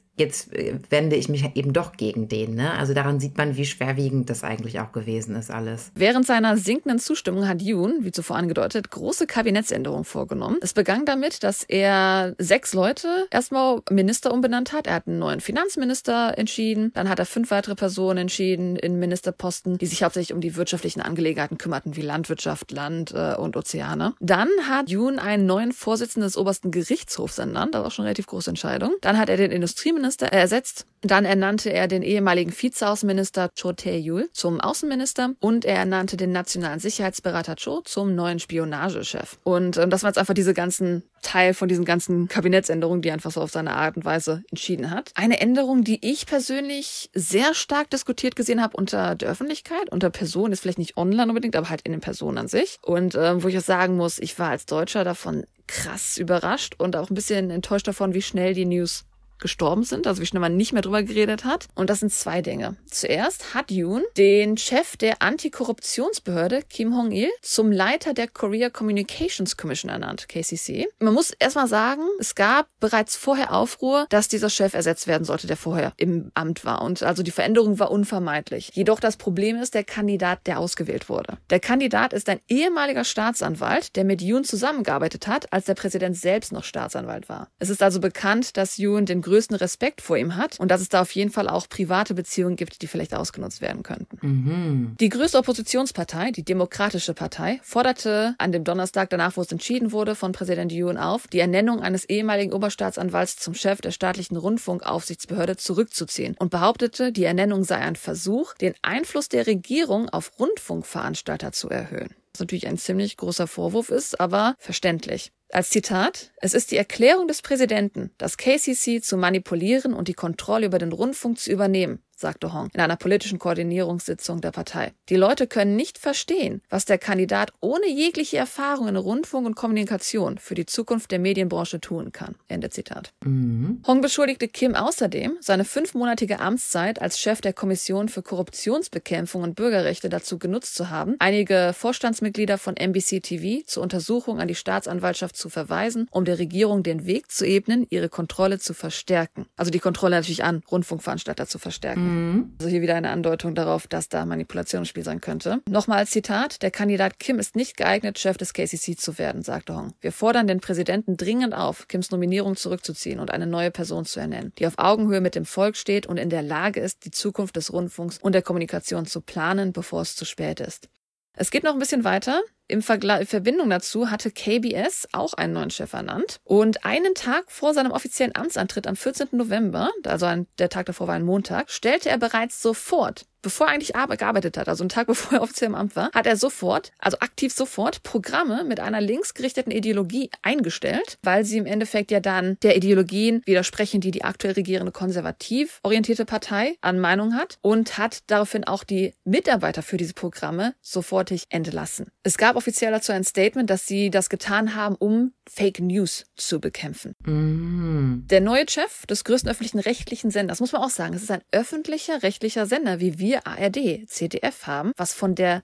wende ich mich eben doch gegen den. Ne? Also daran sieht man, wie schwerwiegend das eigentlich auch gewesen ist alles. Während seiner sinkenden Zustimmung hat Yoon, wie zuvor angedeutet, große Kabinettsänderungen vorgenommen. Es begann damit, dass er 6 Leute erstmal Minister umbenannt hat. Er hat einen neuen Finanzminister entschieden. Dann hat er 5 weitere Personen entschieden in Ministerposten, die sich hauptsächlich um die wirtschaftlichen Angelegenheiten kümmerten, wie Landwirtschaft, Land und Ozeane. Dann hat Yoon einen neuen Vorsitzenden des obersten Gerichtshofs ernannt. Das ist auch schon eine relativ große Entscheidung. Dann hat er den Industrieminister Außenminister ersetzt. Dann ernannte er den ehemaligen Vizeaußenminister Cho Tae-yul zum Außenminister und er ernannte den nationalen Sicherheitsberater Cho zum neuen Spionagechef. Und das war jetzt einfach diese ganzen Teil von diesen ganzen Kabinettsänderungen, die er einfach so auf seine Art und Weise entschieden hat. Eine Änderung, die ich persönlich sehr stark diskutiert gesehen habe unter der Öffentlichkeit, unter Personen, jetzt vielleicht nicht online unbedingt, aber halt in den Personen an sich. Und wo ich auch sagen muss, ich war als Deutscher davon krass überrascht und auch ein bisschen enttäuscht davon, wie schnell die News gestorben sind, also wie schnell man nicht mehr drüber geredet hat. Und das sind zwei Dinge. Zuerst hat Yoon den Chef der Antikorruptionsbehörde, Kim Hong Il, zum Leiter der Korea Communications Commission ernannt, KCC. Man muss erstmal sagen, es gab bereits vorher Aufruhr, dass dieser Chef ersetzt werden sollte, der vorher im Amt war. Und also die Veränderung war unvermeidlich. Jedoch das Problem ist der Kandidat, der ausgewählt wurde. Der Kandidat ist ein ehemaliger Staatsanwalt, der mit Yoon zusammengearbeitet hat, als der Präsident selbst noch Staatsanwalt war. Es ist also bekannt, dass Yoon den größten Respekt vor ihm hat und dass es da auf jeden Fall auch private Beziehungen gibt, die vielleicht ausgenutzt werden könnten. Mhm. Die größte Oppositionspartei, die Demokratische Partei, forderte an dem Donnerstag danach, wo es entschieden wurde, von Präsident Yoon auf, die Ernennung eines ehemaligen Oberstaatsanwalts zum Chef der staatlichen Rundfunkaufsichtsbehörde zurückzuziehen und behauptete, die Ernennung sei ein Versuch, den Einfluss der Regierung auf Rundfunkveranstalter zu erhöhen. Was natürlich ein ziemlich großer Vorwurf ist, aber verständlich. Als Zitat: Es ist die Erklärung des Präsidenten, das KCC zu manipulieren und die Kontrolle über den Rundfunk zu übernehmen, sagte Hong in einer politischen Koordinierungssitzung der Partei. Die Leute können nicht verstehen, was der Kandidat ohne jegliche Erfahrung in Rundfunk und Kommunikation für die Zukunft der Medienbranche tun kann. Ende Zitat. Mhm. Hong beschuldigte Kim außerdem, seine 5-monatige Amtszeit als Chef der Kommission für Korruptionsbekämpfung und Bürgerrechte dazu genutzt zu haben, einige Vorstandsmitglieder von NBC TV zur Untersuchung an die Staatsanwaltschaft zu verweisen, um der Regierung den Weg zu ebnen, ihre Kontrolle zu verstärken. Also die Kontrolle natürlich an Rundfunkveranstalter zu verstärken. Mhm. Also hier wieder eine Andeutung darauf, dass da Manipulation im Spiel sein könnte. Nochmal als Zitat: Der Kandidat Kim ist nicht geeignet, Chef des KCC zu werden, sagte Hong. Wir fordern den Präsidenten dringend auf, Kims Nominierung zurückzuziehen und eine neue Person zu ernennen, die auf Augenhöhe mit dem Volk steht und in der Lage ist, die Zukunft des Rundfunks und der Kommunikation zu planen, bevor es zu spät ist. Es geht noch ein bisschen weiter. In Verbindung dazu hatte KBS auch einen neuen Chef ernannt. Und einen Tag vor seinem offiziellen Amtsantritt am 14. November, also der Tag davor war ein Montag, stellte er bereits sofort, bevor er eigentlich gearbeitet hat, also einen Tag bevor er offiziell im Amt war, hat er sofort, also aktiv sofort, Programme mit einer linksgerichteten Ideologie eingestellt, weil sie im Endeffekt ja dann der Ideologien widersprechen, die die aktuell regierende konservativ orientierte Partei an Meinung hat, und hat daraufhin auch die Mitarbeiter für diese Programme sofortig entlassen. Es gab offiziell dazu ein Statement, dass sie das getan haben, um Fake News zu bekämpfen. Mhm. Der neue Chef des größten öffentlichen rechtlichen Senders, muss man auch sagen, es ist ein öffentlicher rechtlicher Sender, wie wir ARD, ZDF haben, was von der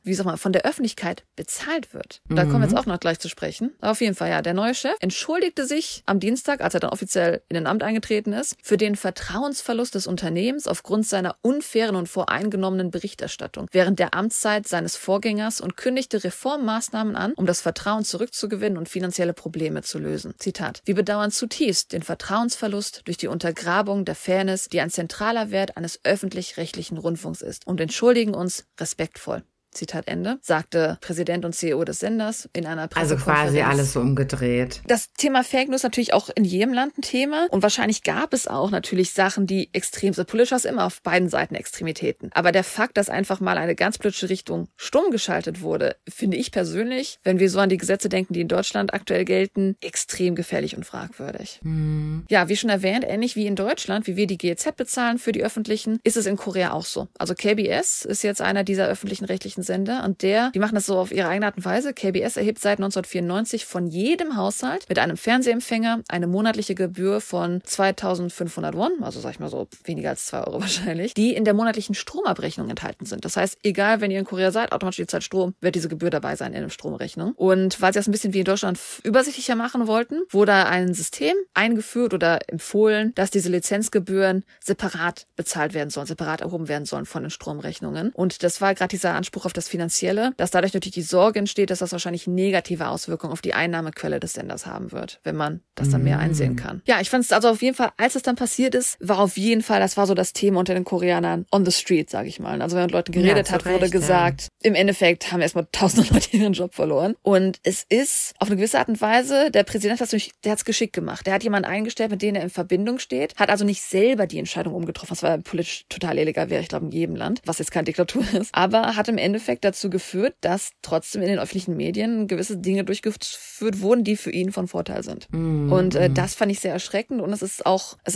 Öffentlichkeit bezahlt wird. Da kommen wir jetzt auch noch gleich zu sprechen. Aber auf jeden Fall, ja, der neue Chef entschuldigte sich am Dienstag, als er dann offiziell in den Amt eingetreten ist, für den Vertrauensverlust des Unternehmens aufgrund seiner unfairen und voreingenommenen Berichterstattung während der Amtszeit seines Vorgängers und kündigte Reformmaßnahmen an, um das Vertrauen zurückzugewinnen und finanzielle Probleme zu lösen. Zitat: Wir bedauern zutiefst den Vertrauensverlust durch die Untergrabung der Fairness, die ein zentraler Wert eines öffentlich-rechtlichen Rundfunks ist, und entschuldigen uns respektvoll. Zitat Ende, sagte Präsident und CEO des Senders in einer Pressekonferenz. Also quasi alles so umgedreht. Das Thema Fake News ist natürlich auch in jedem Land ein Thema. Und wahrscheinlich gab es auch natürlich Sachen, die extrem sind. Politisch war es immer auf beiden Seiten Extremitäten. Aber der Fakt, dass einfach mal eine ganz politische Richtung stumm geschaltet wurde, finde ich persönlich, wenn wir so an die Gesetze denken, die in Deutschland aktuell gelten, extrem gefährlich und fragwürdig. Hm. Ja, wie schon erwähnt, ähnlich wie in Deutschland, wie wir die GEZ bezahlen für die Öffentlichen, ist es in Korea auch so. Also KBS ist jetzt einer dieser öffentlichen rechtlichen Sender, und die machen das so auf ihre eigene Art und Weise. KBS erhebt seit 1994 von jedem Haushalt mit einem Fernsehempfänger eine monatliche Gebühr von 2.500 Won, also sag ich mal so weniger als 2 Euro wahrscheinlich, die in der monatlichen Stromabrechnung enthalten sind. Das heißt, egal, wenn ihr in Korea seid, automatisch die Zeit Strom, wird diese Gebühr dabei sein in der Stromrechnung. Und weil sie das ein bisschen wie in Deutschland übersichtlicher machen wollten, wurde ein System eingeführt oder empfohlen, dass diese Lizenzgebühren separat bezahlt werden sollen, separat erhoben werden sollen von den Stromrechnungen. Und das war gerade dieser Anspruch auf das Finanzielle, dass dadurch natürlich die Sorge entsteht, dass das wahrscheinlich negative Auswirkungen auf die Einnahmequelle des Senders haben wird, wenn man das dann mehr einsehen kann. Ja, ich fand es also auf jeden Fall, als es dann passiert ist, war auf jeden Fall, das war so das Thema unter den Koreanern, on the street, sage ich mal. Also wenn man mit Leuten geredet hat, wurde gesagt, im Endeffekt haben erstmal tausende Leute ihren Job verloren. Und es ist auf eine gewisse Art und Weise, der Präsident hat es geschickt gemacht. Der hat jemanden eingestellt, mit dem er in Verbindung steht, hat also nicht selber die Entscheidung umgetroffen, was war politisch total illegal wäre, ich glaube in jedem Land, was jetzt keine Diktatur ist, aber hat im Endeffekt dazu geführt, dass trotzdem in den öffentlichen Medien gewisse Dinge durchgeführt wurden, die für ihn von Vorteil sind. Und das fand ich sehr erschreckend und es ist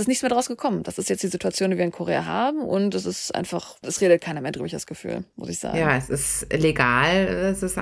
nichts mehr draus gekommen. Das ist jetzt die Situation, die wir in Korea haben und es ist einfach, es redet keiner mehr drüber, ich das Gefühl, muss ich sagen. Ja, es ist legal, es ist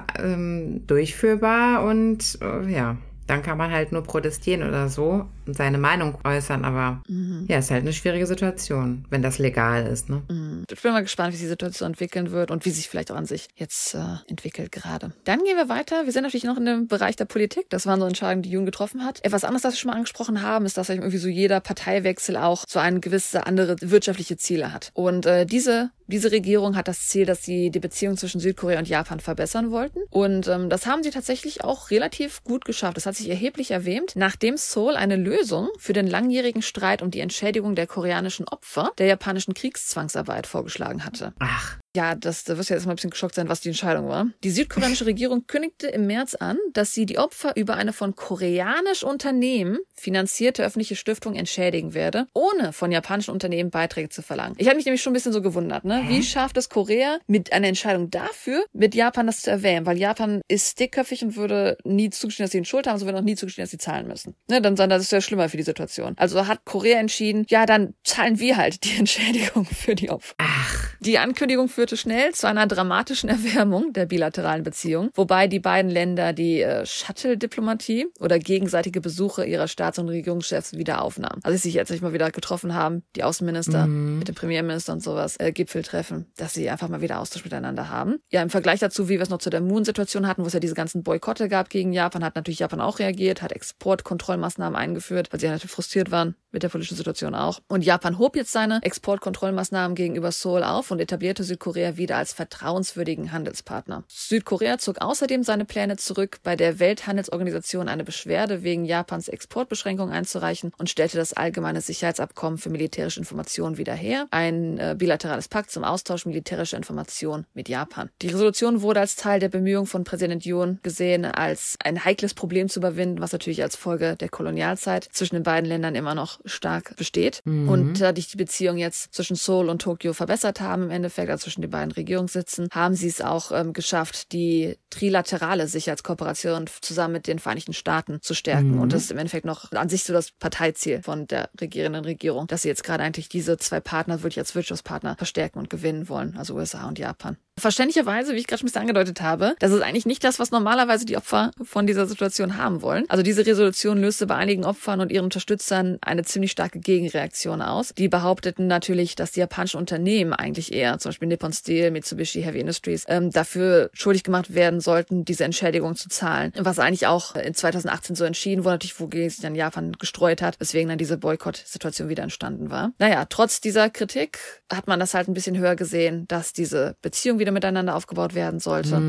durchführbar und ja, dann kann man halt nur protestieren oder so und seine Meinung äußern, aber ja, ist halt eine schwierige Situation, wenn das legal ist, ne? Ich bin mal gespannt, wie sich die Situation entwickeln wird und wie sich vielleicht auch an sich jetzt entwickelt gerade. Dann gehen wir weiter. Wir sind natürlich noch in dem Bereich der Politik. Das waren so Entscheidungen, die Yoon getroffen hat. Etwas anderes, das wir schon mal angesprochen haben, ist, dass irgendwie so jeder Parteiwechsel auch so ein gewisse andere wirtschaftliche Ziele hat. Und diese Regierung hat das Ziel, dass sie die Beziehung zwischen Südkorea und Japan verbessern wollten. Und das haben sie tatsächlich auch relativ gut geschafft. Das hat sich erheblich erwähnt, nachdem Seoul eine Lösung für den langjährigen Streit um die Entschädigung der koreanischen Opfer der japanischen Kriegszwangsarbeit vorgeschlagen hatte. Ach. Ja, da wirst du jetzt mal ein bisschen geschockt sein, was die Entscheidung war. Die südkoreanische Regierung kündigte im März an, dass sie die Opfer über eine von koreanischen Unternehmen finanzierte öffentliche Stiftung entschädigen werde, ohne von japanischen Unternehmen Beiträge zu verlangen. Ich habe mich nämlich schon ein bisschen so gewundert, ne? Wie schafft es Korea mit einer Entscheidung dafür, mit Japan das zu erwähnen? Weil Japan ist dickköpfig und würde nie zugestehen, dass sie eine Schuld haben, so würde auch nie zugestehen, dass sie zahlen müssen. Ne? Dann sagen, das ist ja schlimmer für die Situation. Also hat Korea entschieden, ja, dann zahlen wir halt die Entschädigung für die Opfer. Ach. Die Ankündigung führte schnell zu einer dramatischen Erwärmung der bilateralen Beziehung, wobei die beiden Länder die Shuttle-Diplomatie oder gegenseitige Besuche ihrer Staats- und Regierungschefs wieder aufnahmen. Also, dass sie sich jetzt mal wieder getroffen haben, die Außenminister mit dem Premierminister und sowas, Gipfeltreffen, dass sie einfach mal wieder Austausch miteinander haben. Ja, im Vergleich dazu, wie wir es noch zu der Moon-Situation hatten, wo es ja diese ganzen Boykotte gab gegen Japan, hat natürlich Japan auch reagiert, hat Exportkontrollmaßnahmen eingeführt, weil sie ja natürlich frustriert waren mit der politischen Situation auch. Und Japan hob jetzt seine Exportkontrollmaßnahmen gegenüber Seoul auf und etablierte Südkorea wieder als vertrauenswürdigen Handelspartner. Südkorea zog außerdem seine Pläne zurück, bei der Welthandelsorganisation eine Beschwerde wegen Japans Exportbeschränkungen einzureichen und stellte das allgemeine Sicherheitsabkommen für militärische Informationen wieder her, ein bilaterales Pakt zum Austausch militärischer Informationen mit Japan. Die Resolution wurde als Teil der Bemühungen von Präsident Yoon gesehen, als ein heikles Problem zu überwinden, was natürlich als Folge der Kolonialzeit zwischen den beiden Ländern immer noch stark besteht. Und da sich die Beziehungen jetzt zwischen Seoul und Tokio verbessert haben, im Endeffekt, also zwischen den beiden Regierungssitzen, haben sie es auch geschafft, die trilaterale Sicherheitskooperation zusammen mit den Vereinigten Staaten zu stärken. Und das ist im Endeffekt noch an sich so das Parteiziel von der regierenden Regierung, dass sie jetzt gerade eigentlich diese zwei Partner wirklich als Wirtschaftspartner verstärken und gewinnen wollen, also USA und Japan. Verständlicherweise, wie ich gerade schon ein bisschen angedeutet habe, das ist eigentlich nicht das, was normalerweise die Opfer von dieser Situation haben wollen. Also diese Resolution löste bei einigen Opfern und ihren Unterstützern eine ziemlich starke Gegenreaktion aus. Die behaupteten natürlich, dass die japanischen Unternehmen eigentlich eher, zum Beispiel Nippon Steel, Mitsubishi, Heavy Industries, dafür schuldig gemacht werden sollten, diese Entschädigung zu zahlen. Was eigentlich auch in 2018 so entschieden wurde, natürlich wogegen sich dann Japan gestreut hat, weswegen dann diese Boykott-Situation wieder entstanden war. Naja, trotz dieser Kritik hat man das halt ein bisschen höher gesehen, dass diese Beziehung wieder miteinander aufgebaut werden sollte.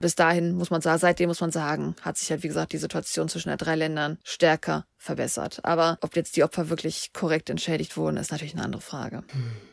Bis dahin muss man sagen, seitdem muss man sagen, hat sich halt, wie gesagt, die Situation zwischen den drei Ländern stärker verbessert. Aber ob jetzt die Opfer wirklich korrekt entschädigt wurden, ist natürlich eine andere Frage.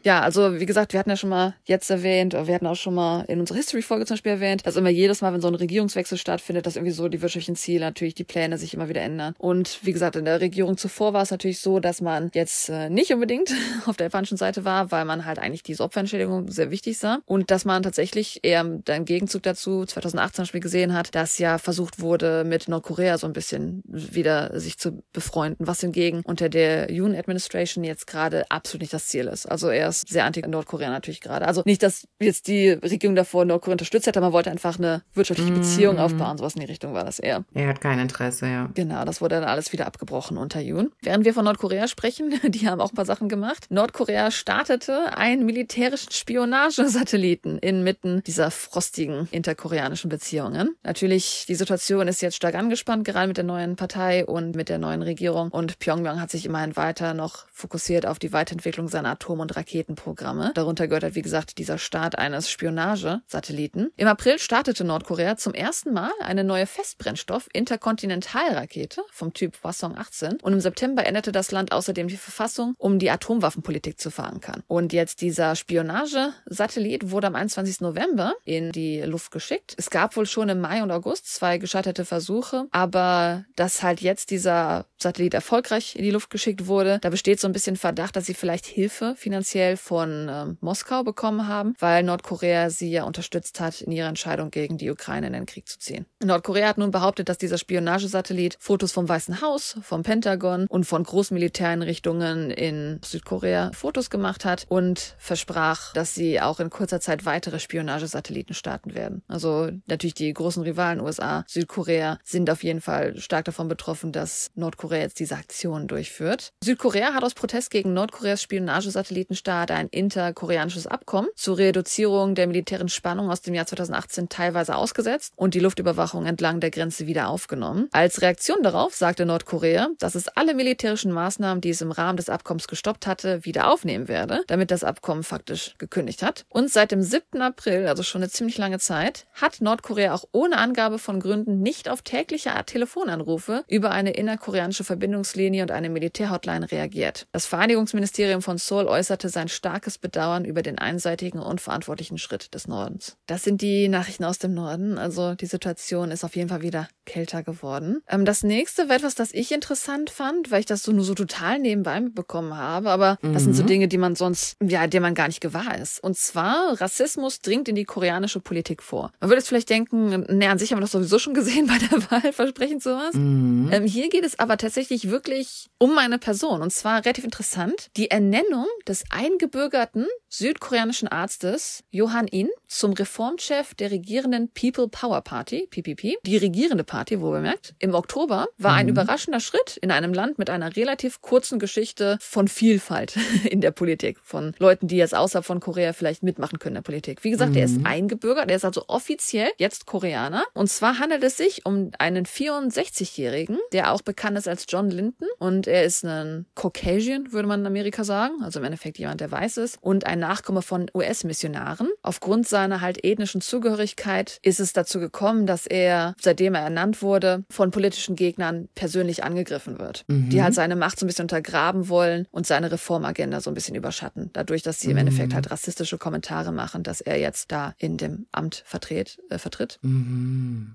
Ja, also wie gesagt, wir hatten ja schon mal jetzt erwähnt, wir hatten auch schon mal in unserer History-Folge zum Beispiel erwähnt, dass immer jedes Mal, wenn so ein Regierungswechsel stattfindet, dass irgendwie so die wirtschaftlichen Ziele, natürlich die Pläne sich immer wieder ändern. Und wie gesagt, in der Regierung zuvor war es natürlich so, dass man jetzt nicht unbedingt auf der japanischen Seite war, weil man halt eigentlich diese Opferentschädigung sehr wichtig sah. Und dass man tatsächlich eher im Gegenzug dazu 2018 zum Beispiel gesehen hat, dass ja versucht wurde, mit Nordkorea so ein bisschen wieder sich zu befreunden, was hingegen unter der Yoon-Administration jetzt gerade absolut nicht das Ziel ist. Also er ist sehr anti-Nordkorea natürlich gerade. Also nicht, dass jetzt die Regierung davor Nordkorea unterstützt hätte, man wollte einfach eine wirtschaftliche Beziehung aufbauen, sowas in die Richtung war das eher. Er hat kein Interesse, ja. Genau, das wurde dann alles wieder abgebrochen unter Yoon. Während wir von Nordkorea sprechen, die haben auch ein paar Sachen gemacht. Nordkorea startete einen militärischen Spionagesatelliten inmitten dieser frostigen interkoreanischen Beziehungen. Natürlich, die Situation ist jetzt stark angespannt, gerade mit der neuen Partei und mit der neuen Regierung. Regierung, und Pyongyang hat sich immerhin weiter noch fokussiert auf die Weiterentwicklung seiner Atom- und Raketenprogramme. Darunter gehört halt, wie gesagt, dieser Start eines Spionagesatelliten. Im April startete Nordkorea zum ersten Mal eine neue Festbrennstoff-Interkontinentalrakete vom Typ Hwasong-18, und im September änderte das Land außerdem die Verfassung, um die Atomwaffenpolitik zu verankern. Und jetzt dieser Spionagesatellit wurde am 21. November in die Luft geschickt. Es gab wohl schon im Mai und August 2 gescheiterte Versuche, aber dass halt jetzt dieser Satellit erfolgreich in die Luft geschickt wurde, da besteht so ein bisschen Verdacht, dass sie vielleicht Hilfe finanziell von Moskau bekommen haben, weil Nordkorea sie ja unterstützt hat in ihrer Entscheidung, gegen die Ukraine in den Krieg zu ziehen. Nordkorea hat nun behauptet, dass dieser Spionagesatellit Fotos vom Weißen Haus, vom Pentagon und von großen Militäreinrichtungen in Südkorea Fotos gemacht hat und versprach, dass sie auch in kurzer Zeit weitere Spionagesatelliten starten werden. Also natürlich die großen Rivalen USA, Südkorea sind auf jeden Fall stark davon betroffen, dass Nordkorea jetzt diese Aktion durchführt. Südkorea hat aus Protest gegen Nordkoreas Spionagesatellitenstart ein interkoreanisches Abkommen zur Reduzierung der militären Spannung aus dem Jahr 2018 teilweise ausgesetzt und die Luftüberwachung entlang der Grenze wieder aufgenommen. Als Reaktion darauf sagte Nordkorea, dass es alle militärischen Maßnahmen, die es im Rahmen des Abkommens gestoppt hatte, wieder aufnehmen werde, damit das Abkommen faktisch gekündigt hat. Und seit dem 7. April, also schon eine ziemlich lange Zeit, hat Nordkorea auch ohne Angabe von Gründen nicht auf tägliche Telefonanrufe über eine innerkoreanische Verbindungslinie und eine Militärhotline reagiert. Das Vereinigungsministerium von Seoul äußerte sein starkes Bedauern über den einseitigen und unverantwortlichen Schritt des Nordens. Das sind die Nachrichten aus dem Norden. Also die Situation ist auf jeden Fall wieder kälter geworden. Das nächste war etwas, das ich interessant fand, weil ich das so nur so total nebenbei mitbekommen habe. Aber das sind so Dinge, die man sonst, ja, der man gar nicht gewahr ist. Und zwar, Rassismus dringt in die koreanische Politik vor. Man würde jetzt vielleicht denken, naja, an sich haben wir das sowieso schon gesehen bei der Wahl, versprechen sowas. Mhm. Hier geht es aber tatsächlich wirklich um eine Person. Und zwar relativ interessant. Die Ernennung des eingebürgerten südkoreanischen Arztes Johan In zum Reformchef der regierenden People Power Party, PPP, die regierende Party, wo bemerkt, im Oktober war ein überraschender Schritt in einem Land mit einer relativ kurzen Geschichte von Vielfalt in der Politik, von Leuten, die jetzt außerhalb von Korea vielleicht mitmachen können in der Politik. Wie gesagt, er ist eingebürgert, er ist also offiziell jetzt Koreaner, und zwar handelt es sich um einen 64-Jährigen, der auch bekannt ist als John Linton, und er ist ein Caucasian, würde man in Amerika sagen, also im Endeffekt jemand, der weiß ist, und ein Nachkomme von US-Missionaren. Aufgrund seiner halt ethnischen Zugehörigkeit ist es dazu gekommen, dass er, seitdem er ernannt wurde, von politischen Gegnern persönlich angegriffen wird, die halt seine Macht so ein bisschen untergraben wollen und seine Reformagenda so ein bisschen überschatten, dadurch, dass sie im Endeffekt halt rassistische Kommentare machen, dass er jetzt da in dem Amt vertritt.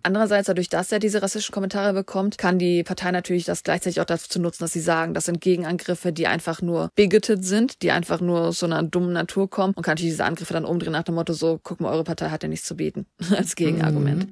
Andererseits, dadurch, dass er diese rassistischen Kommentare bekommt, kann die Partei natürlich das gleichzeitig auch dazu nutzen, dass sie sagen, das sind Gegenangriffe, die einfach nur bigoted sind, die einfach nur aus so einer dummen Natur kommen, und kann natürlich diese Angriffe dann umdrehen nach dem Motto so, guck mal, eure Partei hat ja nichts zu bieten, als Gegenargument.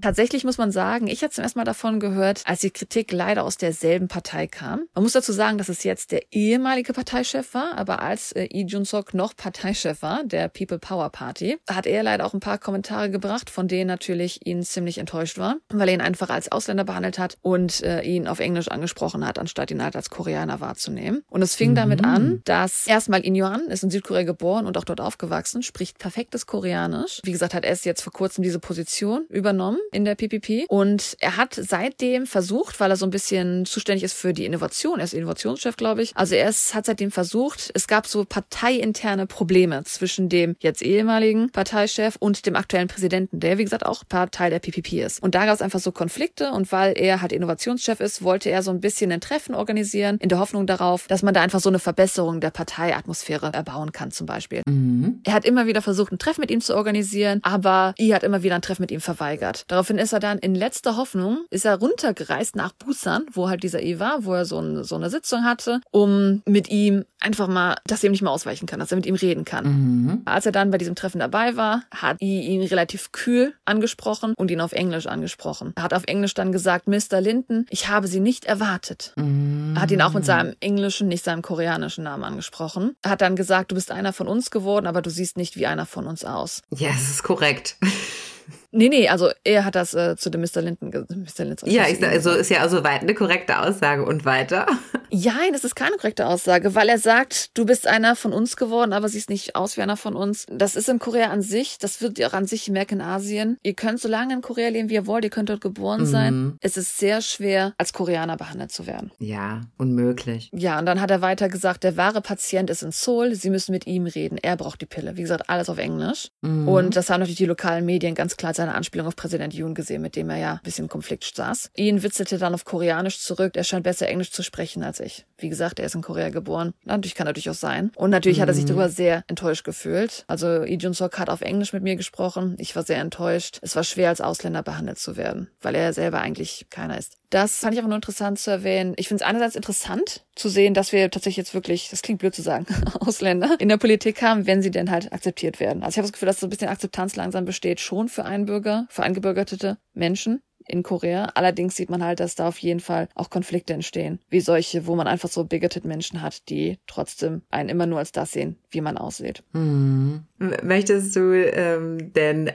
Tatsächlich muss man sagen, ich hatte zum ersten Mal davon gehört, als die Kritik leider aus derselben Partei kam. Man muss dazu sagen, dass es jetzt der ehemalige Parteichef war, aber als Lee Jun-Suk noch Parteichef war, der People Power Party, hat er leider auch ein paar Kommentare gebracht, von denen natürlich ihn ziemlich enttäuscht war, weil er ihn einfach als Ausländer behandelt hat und ihn auf Englisch angesprochen hat, anstatt ihn halt als Koreaner wahrzunehmen. Und es fing damit an, dass erstmal In Yuan ist in Südkorea geboren und auch dort aufgewachsen, spricht perfektes Koreanisch. Wie gesagt, hat er jetzt vor kurzem diese Position übernommen in der PPP, und er hat seitdem versucht, weil er so ein bisschen zuständig ist für die Innovation, er ist Innovationschef, glaube ich, also hat seitdem versucht, es gab so parteiinterne Probleme zwischen dem jetzt ehemaligen Parteichef und dem aktuellen Präsidenten, der wie gesagt auch Teil der PPP ist. Und da gab es einfach so Konflikte, und weil er halt Innovationschef ist, wollte er so ein bisschen ein Treffen organisieren, in der Hoffnung darauf, dass man da einfach so eine Verbesserung der Parteiatmosphäre erbauen kann zum Beispiel. Er hat immer wieder versucht, ein Treffen mit ihm zu organisieren, aber I hat immer wieder ein Treffen mit ihm verweigert. Daraufhin ist er dann in letzter Hoffnung, ist er runtergereist nach Busan, wo halt dieser I war, wo er so eine Sitzung hatte, um mit ihm einfach mal, dass er ihm nicht mehr ausweichen kann, dass er mit ihm reden kann. Als er dann bei diesem Treffen dabei war, hat I ihn relativ kühl angesprochen und ihn auf Englisch angesprochen. Er hat auf Englisch dann gesagt, Mr. Linton, ich habe Sie nicht erwartet. Er hat ihn auch mit seinem englischen, nicht seinem koreanischen Namen angesprochen. Er hat dann gesagt, du bist einer von uns geworden, aber du siehst nicht wie einer von uns aus. Ja, das ist korrekt. Nee, also er hat das zu dem Mr. Linden gesagt. Ja, ist ja also eine korrekte Aussage und weiter. Ja, das ist keine korrekte Aussage, weil er sagt, du bist einer von uns geworden, aber siehst nicht aus wie einer von uns. Das ist in Korea an sich, das wird ihr auch an sich merken in Asien. Ihr könnt so lange in Korea leben, wie ihr wollt, ihr könnt dort geboren sein. Es ist sehr schwer, als Koreaner behandelt zu werden. Ja, unmöglich. Ja, und dann hat er weiter gesagt, der wahre Patient ist in Seoul, sie müssen mit ihm reden, er braucht die Pille. Wie gesagt, alles auf Englisch. Mhm. Und das haben natürlich die lokalen Medien ganz klar eine Anspielung auf Präsident Yoon gesehen, mit dem er ja ein bisschen im Konflikt saß. Ihn witzelte dann auf Koreanisch zurück. Er scheint besser Englisch zu sprechen als ich. Wie gesagt, er ist in Korea geboren. Natürlich kann er durchaus sein. Und natürlich hat er sich darüber sehr enttäuscht gefühlt. Also Lee Jun-Suk hat auf Englisch mit mir gesprochen. Ich war sehr enttäuscht. Es war schwer, als Ausländer behandelt zu werden, weil er selber eigentlich keiner ist. Das fand ich einfach nur interessant zu erwähnen. Ich finde es einerseits interessant zu sehen, dass wir tatsächlich jetzt wirklich, das klingt blöd zu sagen, Ausländer in der Politik haben, wenn sie denn halt akzeptiert werden. Also ich habe das Gefühl, dass so ein bisschen Akzeptanz langsam besteht, schon für Einbürger, für eingebürgerte Menschen in Korea. Allerdings sieht man halt, dass da auf jeden Fall auch Konflikte entstehen, wie solche, wo man einfach so bigoted Menschen hat, die trotzdem einen immer nur als das sehen, wie man aussieht. Mhm. Möchtest du denn,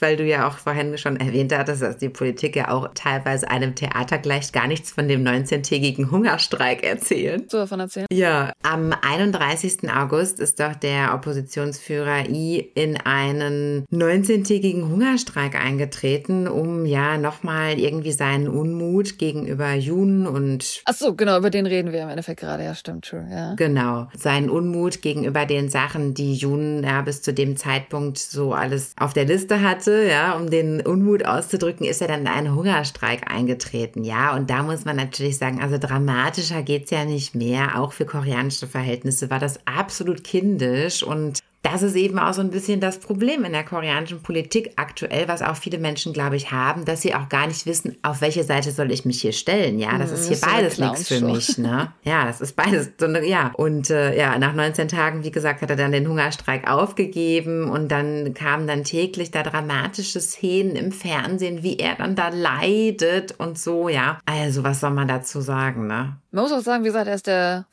weil du ja auch vorhin schon erwähnt hattest, dass die Politik ja auch teilweise einem Theater gleicht, gar nichts von dem 19-tägigen Hungerstreik erzählen. So, davon erzählen? Ja. Am 31. August ist doch der Oppositionsführer I in einen 19-tägigen Hungerstreik eingetreten, um ja nochmal irgendwie seinen Unmut gegenüber Yoon und... Ach so, genau, über den reden wir im Endeffekt gerade, ja, stimmt, true, ja. Genau, seinen Unmut gegenüber den Sachen, die Yoon ja bis zu dem Zeitpunkt so alles auf der Liste hatte, ja, um den Unmut auszudrücken, ist er dann in einen Hungerstreik eingetreten, ja, und da muss man natürlich sagen, also dramatischer geht's ja nicht mehr, auch für koreanische Verhältnisse war das absolut kindisch und das ist eben auch so ein bisschen das Problem in der koreanischen Politik aktuell, was auch viele Menschen, glaube ich, haben, dass sie auch gar nicht wissen, auf welche Seite soll ich mich hier stellen, ja, das ist hier so beides nichts für mich, ne, ja, das ist beides, so eine, ja, und ja, nach 19 Tagen, wie gesagt, hat er dann den Hungerstreik aufgegeben und dann kamen dann täglich da dramatische Szenen im Fernsehen, wie er dann da leidet und so, ja, also was soll man dazu sagen, ne. Man muss auch sagen, wie gesagt, er ist der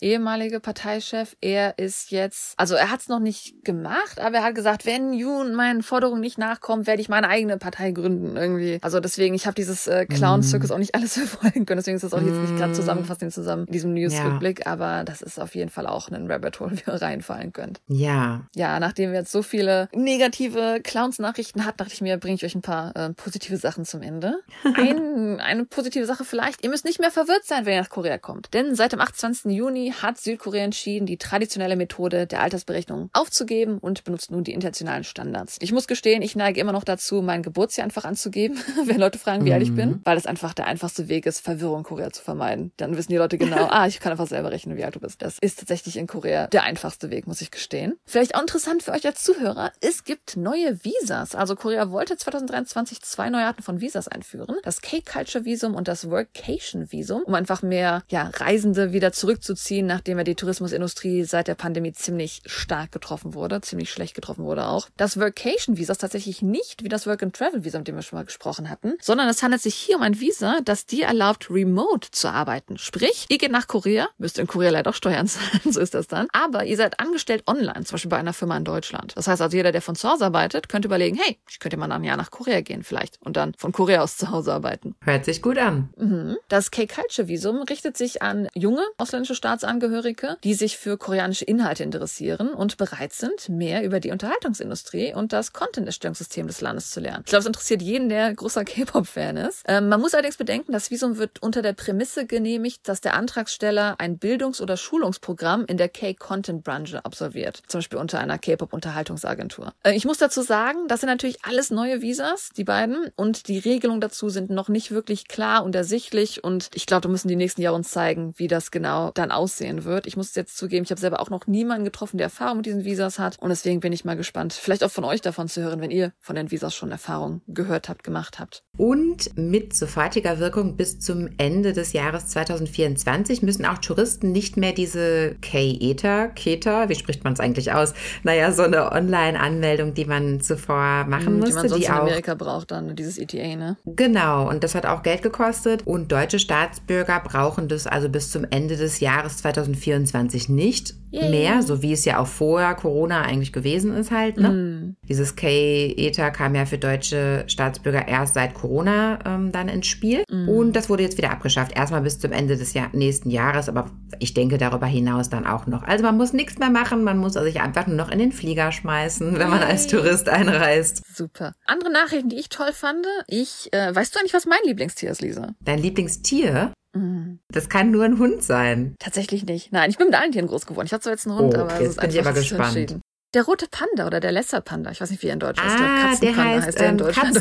ehemalige Parteichef. Er ist jetzt, also er hat es noch nicht gemacht, aber er hat gesagt, wenn Yoon meinen Forderungen nicht nachkommt, werde ich meine eigene Partei gründen irgendwie. Also deswegen, ich habe dieses Clown-Circus auch nicht alles verfolgen können, deswegen ist das auch jetzt nicht gerade zusammengefasst in diesem News-Rückblick, aber das ist auf jeden Fall auch ein Rabbit Hole, wo ihr reinfallen könnt. Ja. Ja, nachdem wir jetzt so viele negative Clowns-Nachrichten hatten, dachte ich mir, bringe ich euch ein paar positive Sachen zum Ende. Eine positive Sache vielleicht, ihr müsst nicht mehr verwirrt sein, wenn ihr Korea kommt. Denn seit dem 28. Juni hat Südkorea entschieden, die traditionelle Methode der Altersberechnung aufzugeben und benutzt nun die internationalen Standards. Ich muss gestehen, ich neige immer noch dazu, mein Geburtsjahr einfach anzugeben, wenn Leute fragen, wie alt ich bin, weil es einfach der einfachste Weg ist, Verwirrung in Korea zu vermeiden. Dann wissen die Leute genau, ich kann einfach selber rechnen, wie alt du bist. Das ist tatsächlich in Korea der einfachste Weg, muss ich gestehen. Vielleicht auch interessant für euch als Zuhörer, es gibt neue Visas. Also Korea wollte 2023 2 neue Arten von Visas einführen. Das K-Culture-Visum und das Workation-Visum, um einfach mehr Reisende wieder zurückzuziehen, nachdem ja die Tourismusindustrie seit der Pandemie ziemlich stark getroffen wurde, ziemlich schlecht getroffen wurde auch. Das Workation-Visa ist tatsächlich nicht wie das Work-and-Travel-Visa, mit dem wir schon mal gesprochen hatten, sondern es handelt sich hier um ein Visa, das dir erlaubt, remote zu arbeiten. Sprich, ihr geht nach Korea, müsst in Korea leider auch Steuern zahlen, so ist das dann, aber ihr seid angestellt online, zum Beispiel bei einer Firma in Deutschland. Das heißt also, jeder, der von zu Hause arbeitet, könnte überlegen, hey, ich könnte mal ein Jahr nach Korea gehen vielleicht und dann von Korea aus zu Hause arbeiten. Hört sich gut an. Mhm. Das K-Culture-Visum richtet sich an junge ausländische Staatsangehörige, die sich für koreanische Inhalte interessieren und bereit sind, mehr über die Unterhaltungsindustrie und das Content-Erstellungssystem des Landes zu lernen. Ich glaube, es interessiert jeden, der großer K-Pop-Fan ist. Man muss allerdings bedenken, das Visum wird unter der Prämisse genehmigt, dass der Antragsteller ein Bildungs- oder Schulungsprogramm in der K-Content-Branche absolviert. Zum Beispiel unter einer K-Pop-Unterhaltungsagentur. Ich muss dazu sagen, das sind natürlich alles neue Visas, die beiden, und die Regelungen dazu sind noch nicht wirklich klar und ersichtlich und ich glaube, da müssen die nächsten Jahr uns zeigen, wie das genau dann aussehen wird. Ich muss jetzt zugeben, ich habe selber auch noch niemanden getroffen, der Erfahrung mit diesen Visas hat und deswegen bin ich mal gespannt, vielleicht auch von euch davon zu hören, wenn ihr von den Visas schon Erfahrungen gehört habt, gemacht habt. Und mit sofortiger Wirkung bis zum Ende des Jahres 2024 müssen auch Touristen nicht mehr diese Keta, wie spricht man es eigentlich aus? Naja, so eine Online-Anmeldung, die man zuvor machen musste. Die man sonst die in Amerika braucht dann, dieses ETA, ne? Genau, und das hat auch Geld gekostet und deutsche Staatsbürger brauchen das also bis zum Ende des Jahres 2024 nicht mehr, so wie es ja auch vorher vorher Corona eigentlich gewesen ist halt. Ne? Mm. Dieses K-ETA kam ja für deutsche Staatsbürger erst seit Corona dann ins Spiel. Mm. Und das wurde jetzt wieder abgeschafft. Erstmal bis zum Ende des nächsten Jahres, aber ich denke darüber hinaus dann auch noch. Also man muss nichts mehr machen, man muss sich einfach nur noch in den Flieger schmeißen, wenn man als Tourist einreist. Super. Andere Nachrichten, die ich toll fand. Weißt du eigentlich, was mein Lieblingstier ist, Lisa? Dein Lieblingstier? Das kann nur ein Hund sein. Tatsächlich nicht. Nein, ich bin mit allen Tieren groß geworden. Ich hatte zwar jetzt einen Hund, aber es ist einfach entschieden. Der rote Panda oder der Lesser-Panda. Ich weiß nicht, wie er in Deutsch ist. Katzenpanda heißt er in Deutschland.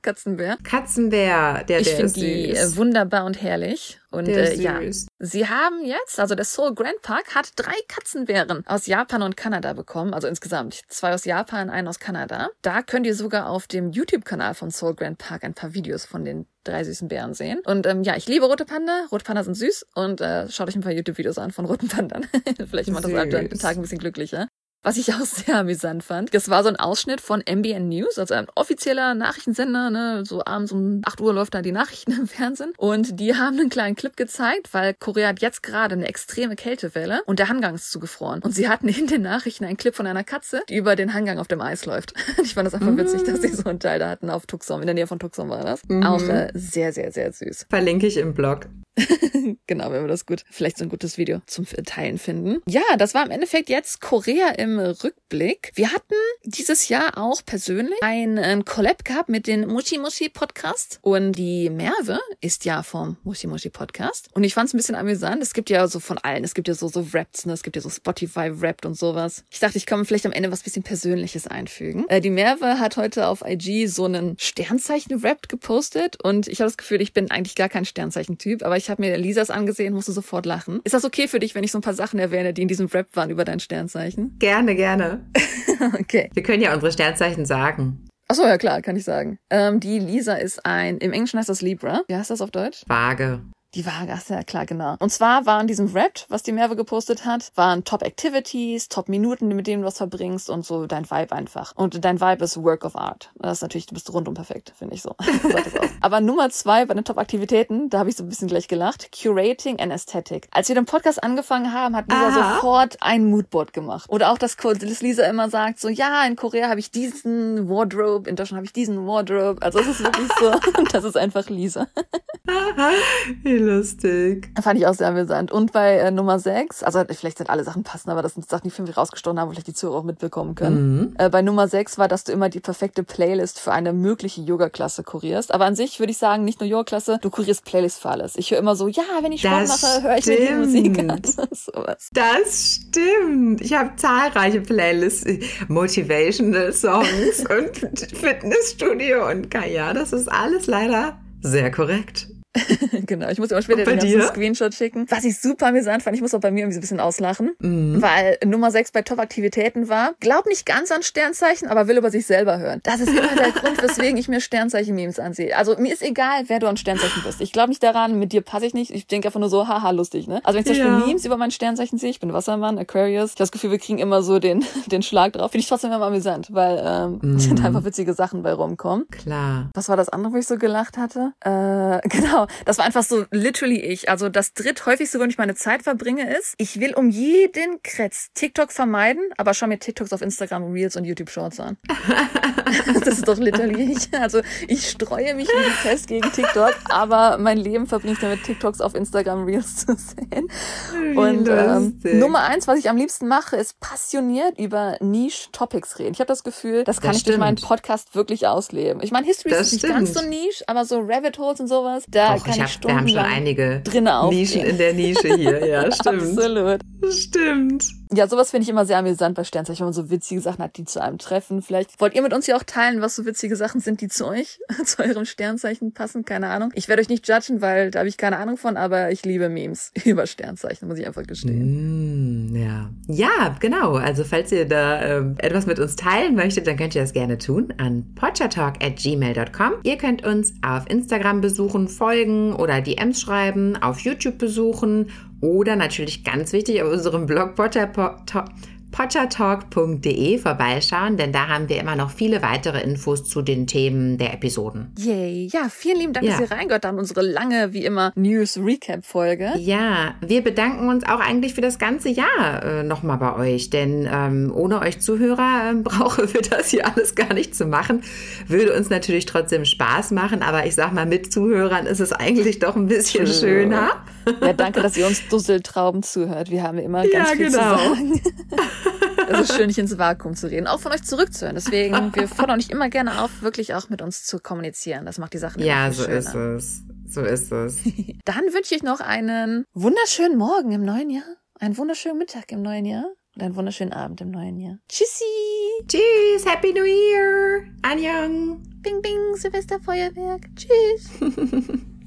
Katzenbär. Katzenbär. Der, ich finde die wunderbar und herrlich. Und ja, sie haben jetzt, also der Seoul Grand Park hat 3 Katzenbären aus Japan und Kanada bekommen. Also insgesamt 2 aus Japan, 1 aus Kanada. Da könnt ihr sogar auf dem YouTube-Kanal von Seoul Grand Park ein paar Videos von den 3 süßen Bären sehen. Und ja, ich liebe rote Panda. Rote Panda sind süß. Und schaut euch ein paar YouTube-Videos an von roten Pandern. Vielleicht macht das einen Tag ein bisschen glücklicher. Was ich auch sehr amüsant fand, das war so ein Ausschnitt von MBN News, also ein offizieller Nachrichtensender, ne, so abends um 8 Uhr läuft dann die Nachrichten im Fernsehen. Und die haben einen kleinen Clip gezeigt, weil Korea hat jetzt gerade eine extreme Kältewelle und der Hangang ist zugefroren. Und sie hatten in den Nachrichten einen Clip von einer Katze, die über den Hangang auf dem Eis läuft. Ich fand das einfach witzig, dass sie so einen Teil da hatten auf Tuxom. In der Nähe von Tuxom war das. Auch sehr, sehr, sehr süß. Verlinke ich im Blog. Genau, wenn wir das vielleicht so ein gutes Video zum Teilen finden. Ja, das war im Endeffekt jetzt Korea im Rückblick. Wir hatten dieses Jahr auch persönlich einen Collab gehabt mit dem Mushy Mushy Podcast und die Merve ist ja vom Mushy Mushy Podcast und ich fand es ein bisschen amüsant. Es gibt ja so von allen, es gibt ja so Raps, ne? Es gibt ja so Spotify-Rapt und sowas. Ich dachte, ich kann vielleicht am Ende was bisschen Persönliches einfügen. Die Merve hat heute auf IG so einen Sternzeichen-Rapt gepostet und ich habe das Gefühl, ich bin eigentlich gar kein Sternzeichen-Typ, aber ich habe mir Lisas angesehen, musste sofort lachen. Ist das okay für dich, wenn ich so ein paar Sachen erwähne, die in diesem Rap waren über dein Sternzeichen? Gerne, gerne. Okay. Wir können ja unsere Sternzeichen sagen. Achso, ja klar, kann ich sagen. Die Lisa ist im Englischen heißt das Libra. Wie heißt das auf Deutsch? Waage. Die Waage, ach ja, klar, genau. Und zwar waren in diesem Rap, was die Merve gepostet hat, waren Top-Activities, Top-Minuten, mit denen du was verbringst und so dein Vibe einfach. Und dein Vibe ist Work of Art. Das ist natürlich, du bist rundum perfekt, finde ich so. Aber Nummer 2 bei den Top-Aktivitäten, da habe ich so ein bisschen gleich gelacht, Curating and Aesthetic. Als wir den Podcast angefangen haben, hat Lisa sofort ein Moodboard gemacht. Oder auch, dass Lisa immer sagt, so, ja, in Korea habe ich diesen Wardrobe, in Deutschland habe ich diesen Wardrobe. Also es ist wirklich so, das ist einfach Lisa. Lustig. Fand ich auch sehr amüsant. Und bei Nummer 6, also vielleicht sind alle Sachen passend, aber das sind Sachen, die wir rausgestochen haben, wo vielleicht die Zuhörer auch mitbekommen können. Bei Nummer 6 war, dass du immer die perfekte Playlist für eine mögliche Yoga-Klasse kurierst. Aber an sich würde ich sagen, nicht nur Yoga-Klasse, du kurierst Playlist für alles. Ich höre immer so, ja, wenn ich Sport mache, höre ich mir die Musik an. Sowas. Das stimmt. Ich habe zahlreiche Playlists, Motivational Songs und Fitnessstudio und Kaya. Das ist alles leider sehr korrekt. Genau, ich muss immer später den ganzen Screenshot schicken. Was ich super amüsant fand, ich muss auch bei mir irgendwie so ein bisschen auslachen, weil Nummer 6 bei Top-Aktivitäten war, glaub nicht ganz an Sternzeichen, aber will über sich selber hören. Das ist immer der Grund, weswegen ich mir Sternzeichen-Memes ansehe. Also mir ist egal, wer du an Sternzeichen bist. Ich glaube nicht daran, mit dir passe ich nicht. Ich denke einfach nur so, haha, lustig, ne? Also wenn ich zum Beispiel Memes über mein Sternzeichen sehe, ich bin Wassermann, Aquarius, ich habe das Gefühl, wir kriegen immer so den Schlag drauf. Finde ich trotzdem immer amüsant, weil sind einfach witzige Sachen bei rumkommen. Klar. Was war das andere, wo ich so gelacht hatte? Genau. Das war einfach so literally ich. Also das dritthäufigste, wo ich meine Zeit verbringe, ist, ich will um jeden Kretz TikTok vermeiden, aber schau mir TikToks auf Instagram, Reels und YouTube Shorts an. Das ist doch literally ich. Also ich streue mich wie die Pest gegen TikTok, aber mein Leben verbringe ich damit, TikToks auf Instagram, Reels zu sehen. Und Nummer 1, was ich am liebsten mache, ist passioniert über Niche-Topics reden. Ich habe das Gefühl, das kann ich durch meinen Podcast wirklich ausleben. Ich meine, History ist nicht ganz so Niche, aber so Rabbit Holes und sowas, da kann ich stundenlang. Wir haben schon einige Nischen in der Nische hier. Ja, stimmt. Absolut. Stimmt. Ja, sowas finde ich immer sehr amüsant bei Sternzeichen, wenn man so witzige Sachen hat, die zu einem treffen. Vielleicht wollt ihr mit uns ja auch teilen, was so witzige Sachen sind, die zu euch, zu eurem Sternzeichen passen. Keine Ahnung. Ich werde euch nicht judgen, weil da habe ich keine Ahnung von, aber ich liebe Memes über Sternzeichen, muss ich einfach gestehen. Ja, genau. Also falls ihr da etwas mit uns teilen möchtet, dann könnt ihr das gerne tun an pochatalk@gmail.com. Ihr könnt uns auf Instagram besuchen, folgen oder DMs schreiben, auf YouTube besuchen oder natürlich ganz wichtig auf unserem Blog Pocha pochatalk.de vorbeischauen, denn da haben wir immer noch viele weitere Infos zu den Themen der Episoden. Yay, ja, vielen lieben Dank, dass ihr reingehört habt, unsere lange, wie immer, News-Recap-Folge. Ja, wir bedanken uns auch eigentlich für das ganze Jahr nochmal bei euch, denn ohne euch Zuhörer brauchen wir das hier alles gar nicht zu machen. Würde uns natürlich trotzdem Spaß machen, aber ich sag mal, mit Zuhörern ist es eigentlich doch ein bisschen schöner. Ja, danke, dass ihr uns Dusseltrauben zuhört. Wir haben immer ganz viel zu sagen. Es ist schön, nicht ins Vakuum zu reden, auch von euch zurückzuhören. Deswegen, wir fordern euch immer gerne auf, wirklich auch mit uns zu kommunizieren. Das macht die Sachen immer viel schöner. Ja, so ist es. Dann wünsche ich noch einen wunderschönen Morgen im neuen Jahr, einen wunderschönen Mittag im neuen Jahr und einen wunderschönen Abend im neuen Jahr. Tschüssi! Tschüss! Happy New Year! Annyeong! Bing, bing, Silvesterfeuerwerk! Tschüss!